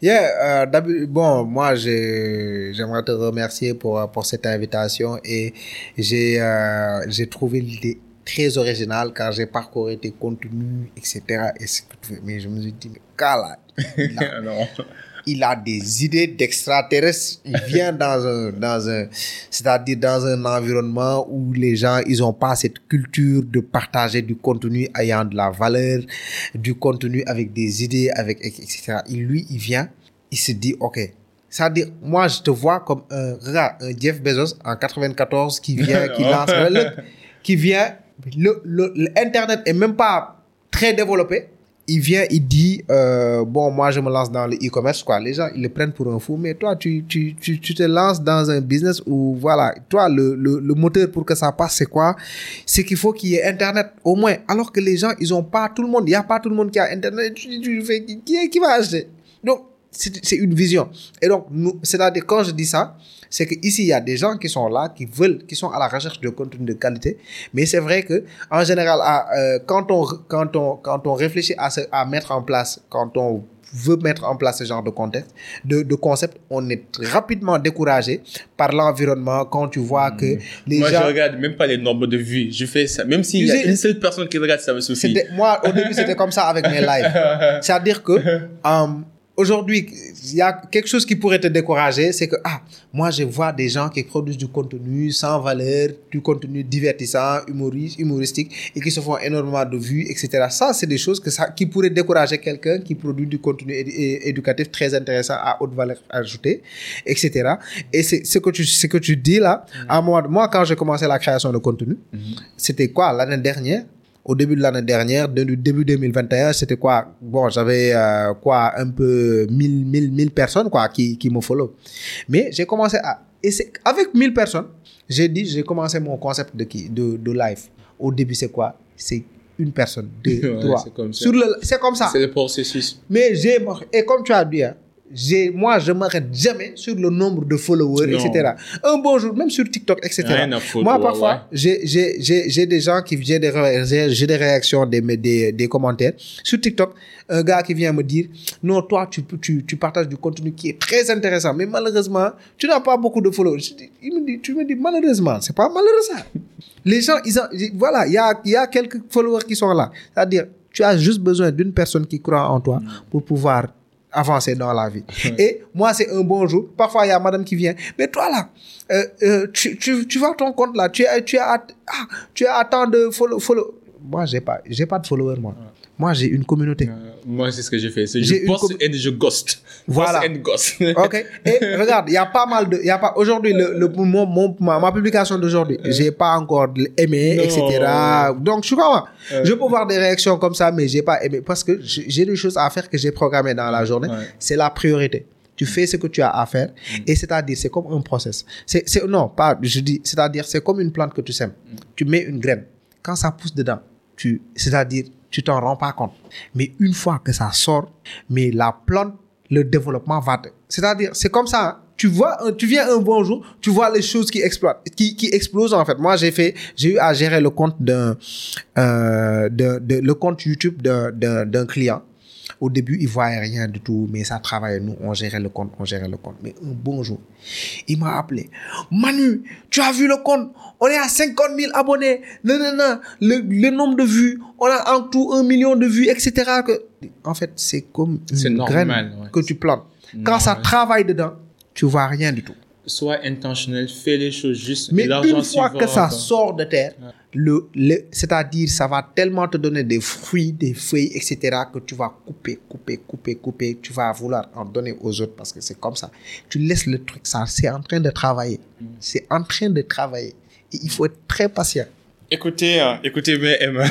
Yeah, euh, bon, moi, j'ai, j'aimerais te remercier pour, pour cette invitation et j'ai, euh, j'ai trouvé l'idée très originale quand j'ai parcouru tes contenus, et cetera. Et ce que tu fais. Mais je me suis dit, mais Kala, il a, non. il a des idées d'extraterrestres. Il vient dans un, dans un, c'est-à-dire dans un environnement où les gens, ils ont pas cette culture de partager du contenu ayant de la valeur, du contenu avec des idées, avec, et cetera. Et lui, il vient, il se dit, OK. C'est-à-dire, moi, je te vois comme un, un Jeff Bezos en quatre-vingt-quatorze qui vient, qui lance, le, qui vient, le, le, l'Internet est même pas très développé. Il vient, il dit, euh, bon, moi, je me lance dans le e-commerce, quoi. Les gens, ils le prennent pour un fou, mais toi, tu, tu, tu, tu te lances dans un business où, voilà, toi, le, le, le moteur pour que ça passe, c'est quoi? C'est qu'il faut qu'il y ait Internet, au moins. Alors que les gens, ils n'ont pas tout le monde. Il n'y a pas tout le monde qui a Internet. Tu, tu fais, qui est, qui va acheter? Donc, c'est, c'est une vision. Et donc, nous, c'est-à-dire, quand je dis ça, c'est qu'ici, il y a des gens qui sont là, qui veulent, qui sont à la recherche de contenu de qualité. Mais c'est vrai que, en général, à, euh, quand on, quand on, quand on réfléchit à se, à mettre en place, quand on veut mettre en place ce genre de contexte, de, de concept, on est rapidement découragé par l'environnement quand tu vois que mmh. les moi, gens... Moi, je regarde même pas les nombres de vues. Je fais ça. Même s'il y a une seule personne qui regarde, ça me suffit. Moi, au début, c'était comme ça avec mes lives. C'est-à-dire que, euh, aujourd'hui, il y a quelque chose qui pourrait te décourager, c'est que, ah, moi, je vois des gens qui produisent du contenu sans valeur, du contenu divertissant, humoristique, et qui se font énormément de vues, et cetera. Ça, c'est des choses que ça, qui pourraient décourager quelqu'un qui produit du contenu édu- éducatif très intéressant à haute valeur ajoutée, et cetera. Et c'est ce que tu, ce que tu dis là. Mmh. À moi, moi, quand j'ai commencé la création de contenu, mmh. c'était quoi, l'année dernière? Au début de l'année dernière, du début deux mille vingt et un, c'était quoi? Bon, j'avais euh, quoi un peu mille personnes quoi qui qui me follow. Mais j'ai commencé à et c'est avec mille personnes, j'ai dit j'ai commencé mon concept de qui de de live. Au début, c'est quoi? C'est une personne, deux, ouais, trois. C'est comme ça. Sur le, c'est comme ça. C'est le processus. Mais j'ai et comme tu as dit hein, J'ai, moi, je ne m'arrête jamais sur le nombre de followers, non. et cetera. Un bon jour, même sur TikTok, et cetera. Foutre, moi, parfois, ouais. j'ai, j'ai, j'ai, j'ai des gens qui... J'ai des, ré, j'ai, j'ai des réactions, des, des, des commentaires. Sur TikTok, un gars qui vient me dire « Non, toi, tu, tu, tu partages du contenu qui est très intéressant, mais malheureusement, tu n'as pas beaucoup de followers. » Il me dit, tu me dis « Malheureusement, c'est pas malheureux ça. » Les gens, ils ont... Voilà, il y a, y a quelques followers qui sont là. C'est-à-dire, tu as juste besoin d'une personne qui croit en toi pour pouvoir... avancer dans la vie. Oui. Et moi, c'est un bon jour. Parfois, il y a madame qui vient. Mais toi, là, euh, euh, tu, tu, tu vois ton compte, là, tu as, tu as, ah, tu as tant de follow, follow. Moi, j'ai pas, j'ai pas de followers, moi. Ah. Moi, j'ai une communauté. Euh, moi, c'est ce que j'ai fait. C'est j'ai je poste com... et je ghost. Voilà. Post and ghost. OK. Et regarde, il y a pas mal de... Il y a pas... Aujourd'hui, le, le, mon, mon, ma, ma publication d'aujourd'hui, euh... j'ai pas encore aimé, non. et cetera. Donc, tu vois, euh... je peux voir des réactions comme ça, mais j'ai pas aimé. Parce que j'ai des choses à faire que j'ai programmées dans la journée. Ouais. C'est la priorité. Tu fais ce que tu as à faire. Mm. Et c'est-à-dire, c'est comme un process. C'est, c'est, non, pas... Je dis... C'est-à-dire, c'est comme une plante que tu sèmes. Mm. Tu mets une graine. Quand ça pousse dedans, tu... C'est-à-dire... tu t'en rends pas compte. Mais une fois que ça sort, mais la plante, le développement va te... C'est-à-dire, c'est comme ça, hein. Tu vois, un, tu viens un bon jour, tu vois les choses qui explosent, qui, qui explosent, en fait. Moi, j'ai fait, j'ai eu à gérer le compte d'un, euh, de, de, le compte YouTube d'un, d'un, d'un client. Au début, il voyait rien du tout, mais ça travaillait. Nous, on gérait le compte, on gérait le compte. Mais un bon jour, il m'a appelé. Manu, tu as vu le compte? On est à cinquante mille abonnés. Non, non, non. Le, le nombre de vues. On a en tout un million de vues, et cetera. Que... En fait, c'est comme une c'est normal, graine ouais. que tu plantes. Non, quand ça ouais. travaille dedans, tu vois rien du tout. Sois intentionnel, fais les choses juste. Mais une fois que ça sort de terre, ouais. le, le, c'est-à-dire ça va tellement te donner des fruits, des feuilles, et cetera, que tu vas couper, couper, couper, couper, tu vas vouloir en donner aux autres parce que c'est comme ça. Tu laisses le truc, ça, c'est en train de travailler. C'est en train de travailler. Et il faut être très patient. Écoutez, euh, écoutez, B M.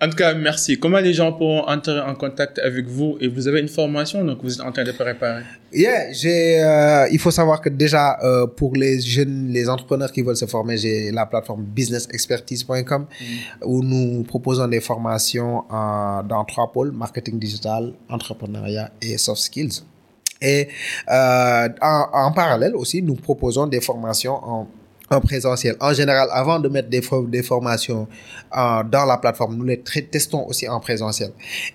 En tout cas, merci. Comment les gens pourront entrer en contact avec vous? Et vous avez une formation, donc vous êtes en train de préparer. Yeah, j'ai, euh, il faut savoir que déjà, euh, pour les jeunes, les entrepreneurs qui veulent se former, j'ai la plateforme business expertise point com mm. où nous proposons des formations en, dans trois pôles, marketing digital, entrepreneuriat et soft skills. Et euh, en, en parallèle aussi, nous proposons des formations en en présentiel. En général, avant de mettre des, des formations euh, dans la plateforme, nous les tra- testons aussi en présentiel.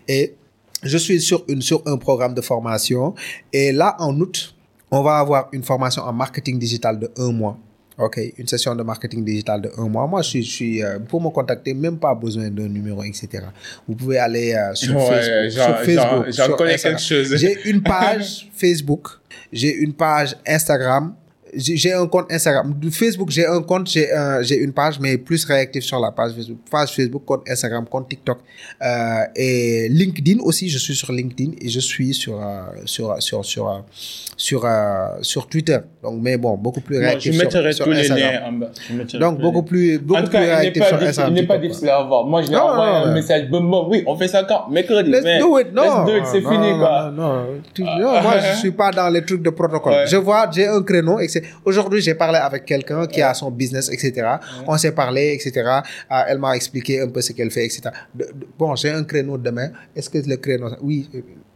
Et je suis sur, une, sur un programme de formation. Et là, en août, on va avoir une formation en marketing digital de un mois. OK, une session de marketing digital de un mois. Moi, je suis, je suis euh, pour me contacter, même pas besoin d'un numéro, et cetera. Vous pouvez aller euh, sur, ouais, Facebook, genre, sur Facebook. Genre, j'en connais quelque chose. J'ai une page Facebook, j'ai une page Instagram, j'ai un compte Instagram. Du Facebook, j'ai un compte, j'ai, un, j'ai une page, mais plus réactif sur la page Facebook. Page Facebook, compte Instagram, compte TikTok. Euh, et LinkedIn aussi, je suis sur LinkedIn et je suis sur, euh, sur, sur, sur, sur, euh, sur Twitter. Donc, mais bon, beaucoup plus réactif sur Instagram. Je mettrai sur, tous sur les liens en bas. Donc, beaucoup bien. plus, beaucoup en tout cas, plus réactif sur Instagram. Il n'est pas difficile à avoir. Moi, je l'ai envoyé un euh... message. Bon, bon, oui, on fait ça quand? Mercredi. Let's mais do it. Non. Let's do it, c'est non, fini, non, quoi. Non, non, non. Ah. non moi, je ne suis pas dans les trucs de protocole. Ouais. Je vois, j'ai un créneau, et cetera. Aujourd'hui, j'ai parlé avec quelqu'un qui a son business, et cetera. On s'est parlé, et cetera. Elle m'a expliqué un peu ce qu'elle fait, et cetera. De, de, bon, j'ai un créneau demain. Est-ce que le créneau... Oui,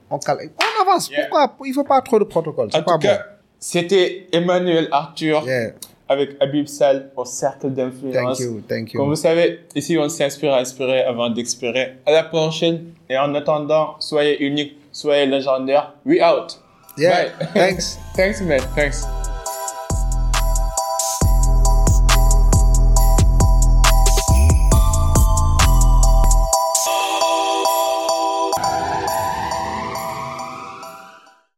on calme. On avance. Yeah. Pourquoi? Il ne faut pas trop de protocole. C'est en pas tout bon. Cas, c'était Emmanuel Arthur yeah. avec Abib Sall au Cercle d'Influence. Thank you, thank you. Comme vous savez, ici, on s'inspire à inspirer avant d'expirer. À la prochaine. Et en attendant, soyez unique, soyez légendaire. We out. Yeah. Bye. Thanks. Thanks, man. Thanks.